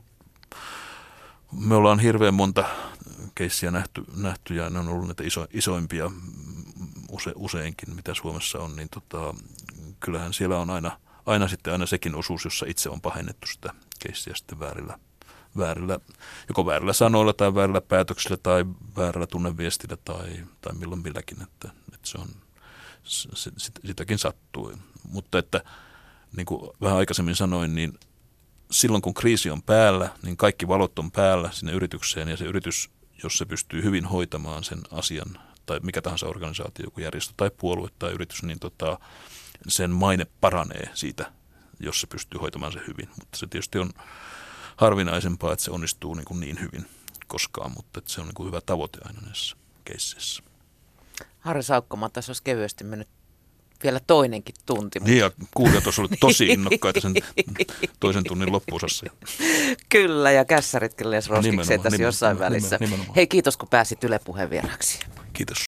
me ollaan hirveän monta keissiä nähty, nähty ja ne on ollut näitä iso, isoimpia use, useinkin, mitä Suomessa on, niin tota, kyllähän siellä on aina, aina sitten aina sekin osuus, jossa itse on pahennettu sitä keissiä sitten väärillä, väärillä, joko väärillä sanoilla tai väärillä päätöksillä tai väärillä tunneviestillä tai, tai milloin milläkin, että, että se on, se, sit, sitäkin sattuu. Mutta että niin kuin vähän aikaisemmin sanoin, niin silloin kun kriisi on päällä, niin kaikki valot on päällä sinne yritykseen ja se yritys, jos se pystyy hyvin hoitamaan sen asian tai mikä tahansa organisaatio, joku järjestö tai puolue tai yritys, niin tota, sen maine paranee siitä, jos se pystyy hoitamaan sen hyvin. Mutta se tietysti on harvinaisempaa, että se onnistuu niin, kuin niin hyvin koskaan, mutta että se on niin kuin hyvä tavoite aina näissä keisseissä. Harri Saukkomaa, tässä olisi kevyesti mennyt vielä toinenkin tunti. Mutta... Niin ja kuulijat olisivat tosi innokkaita sen toisen tunnin loppuosassa. Kyllä ja kässäritkin lees roskikseen tässä jossain nimenomaan, välissä. Nimenomaan. Hei kiitos kun pääsit Yle Puheen vieraksi. Kiitos.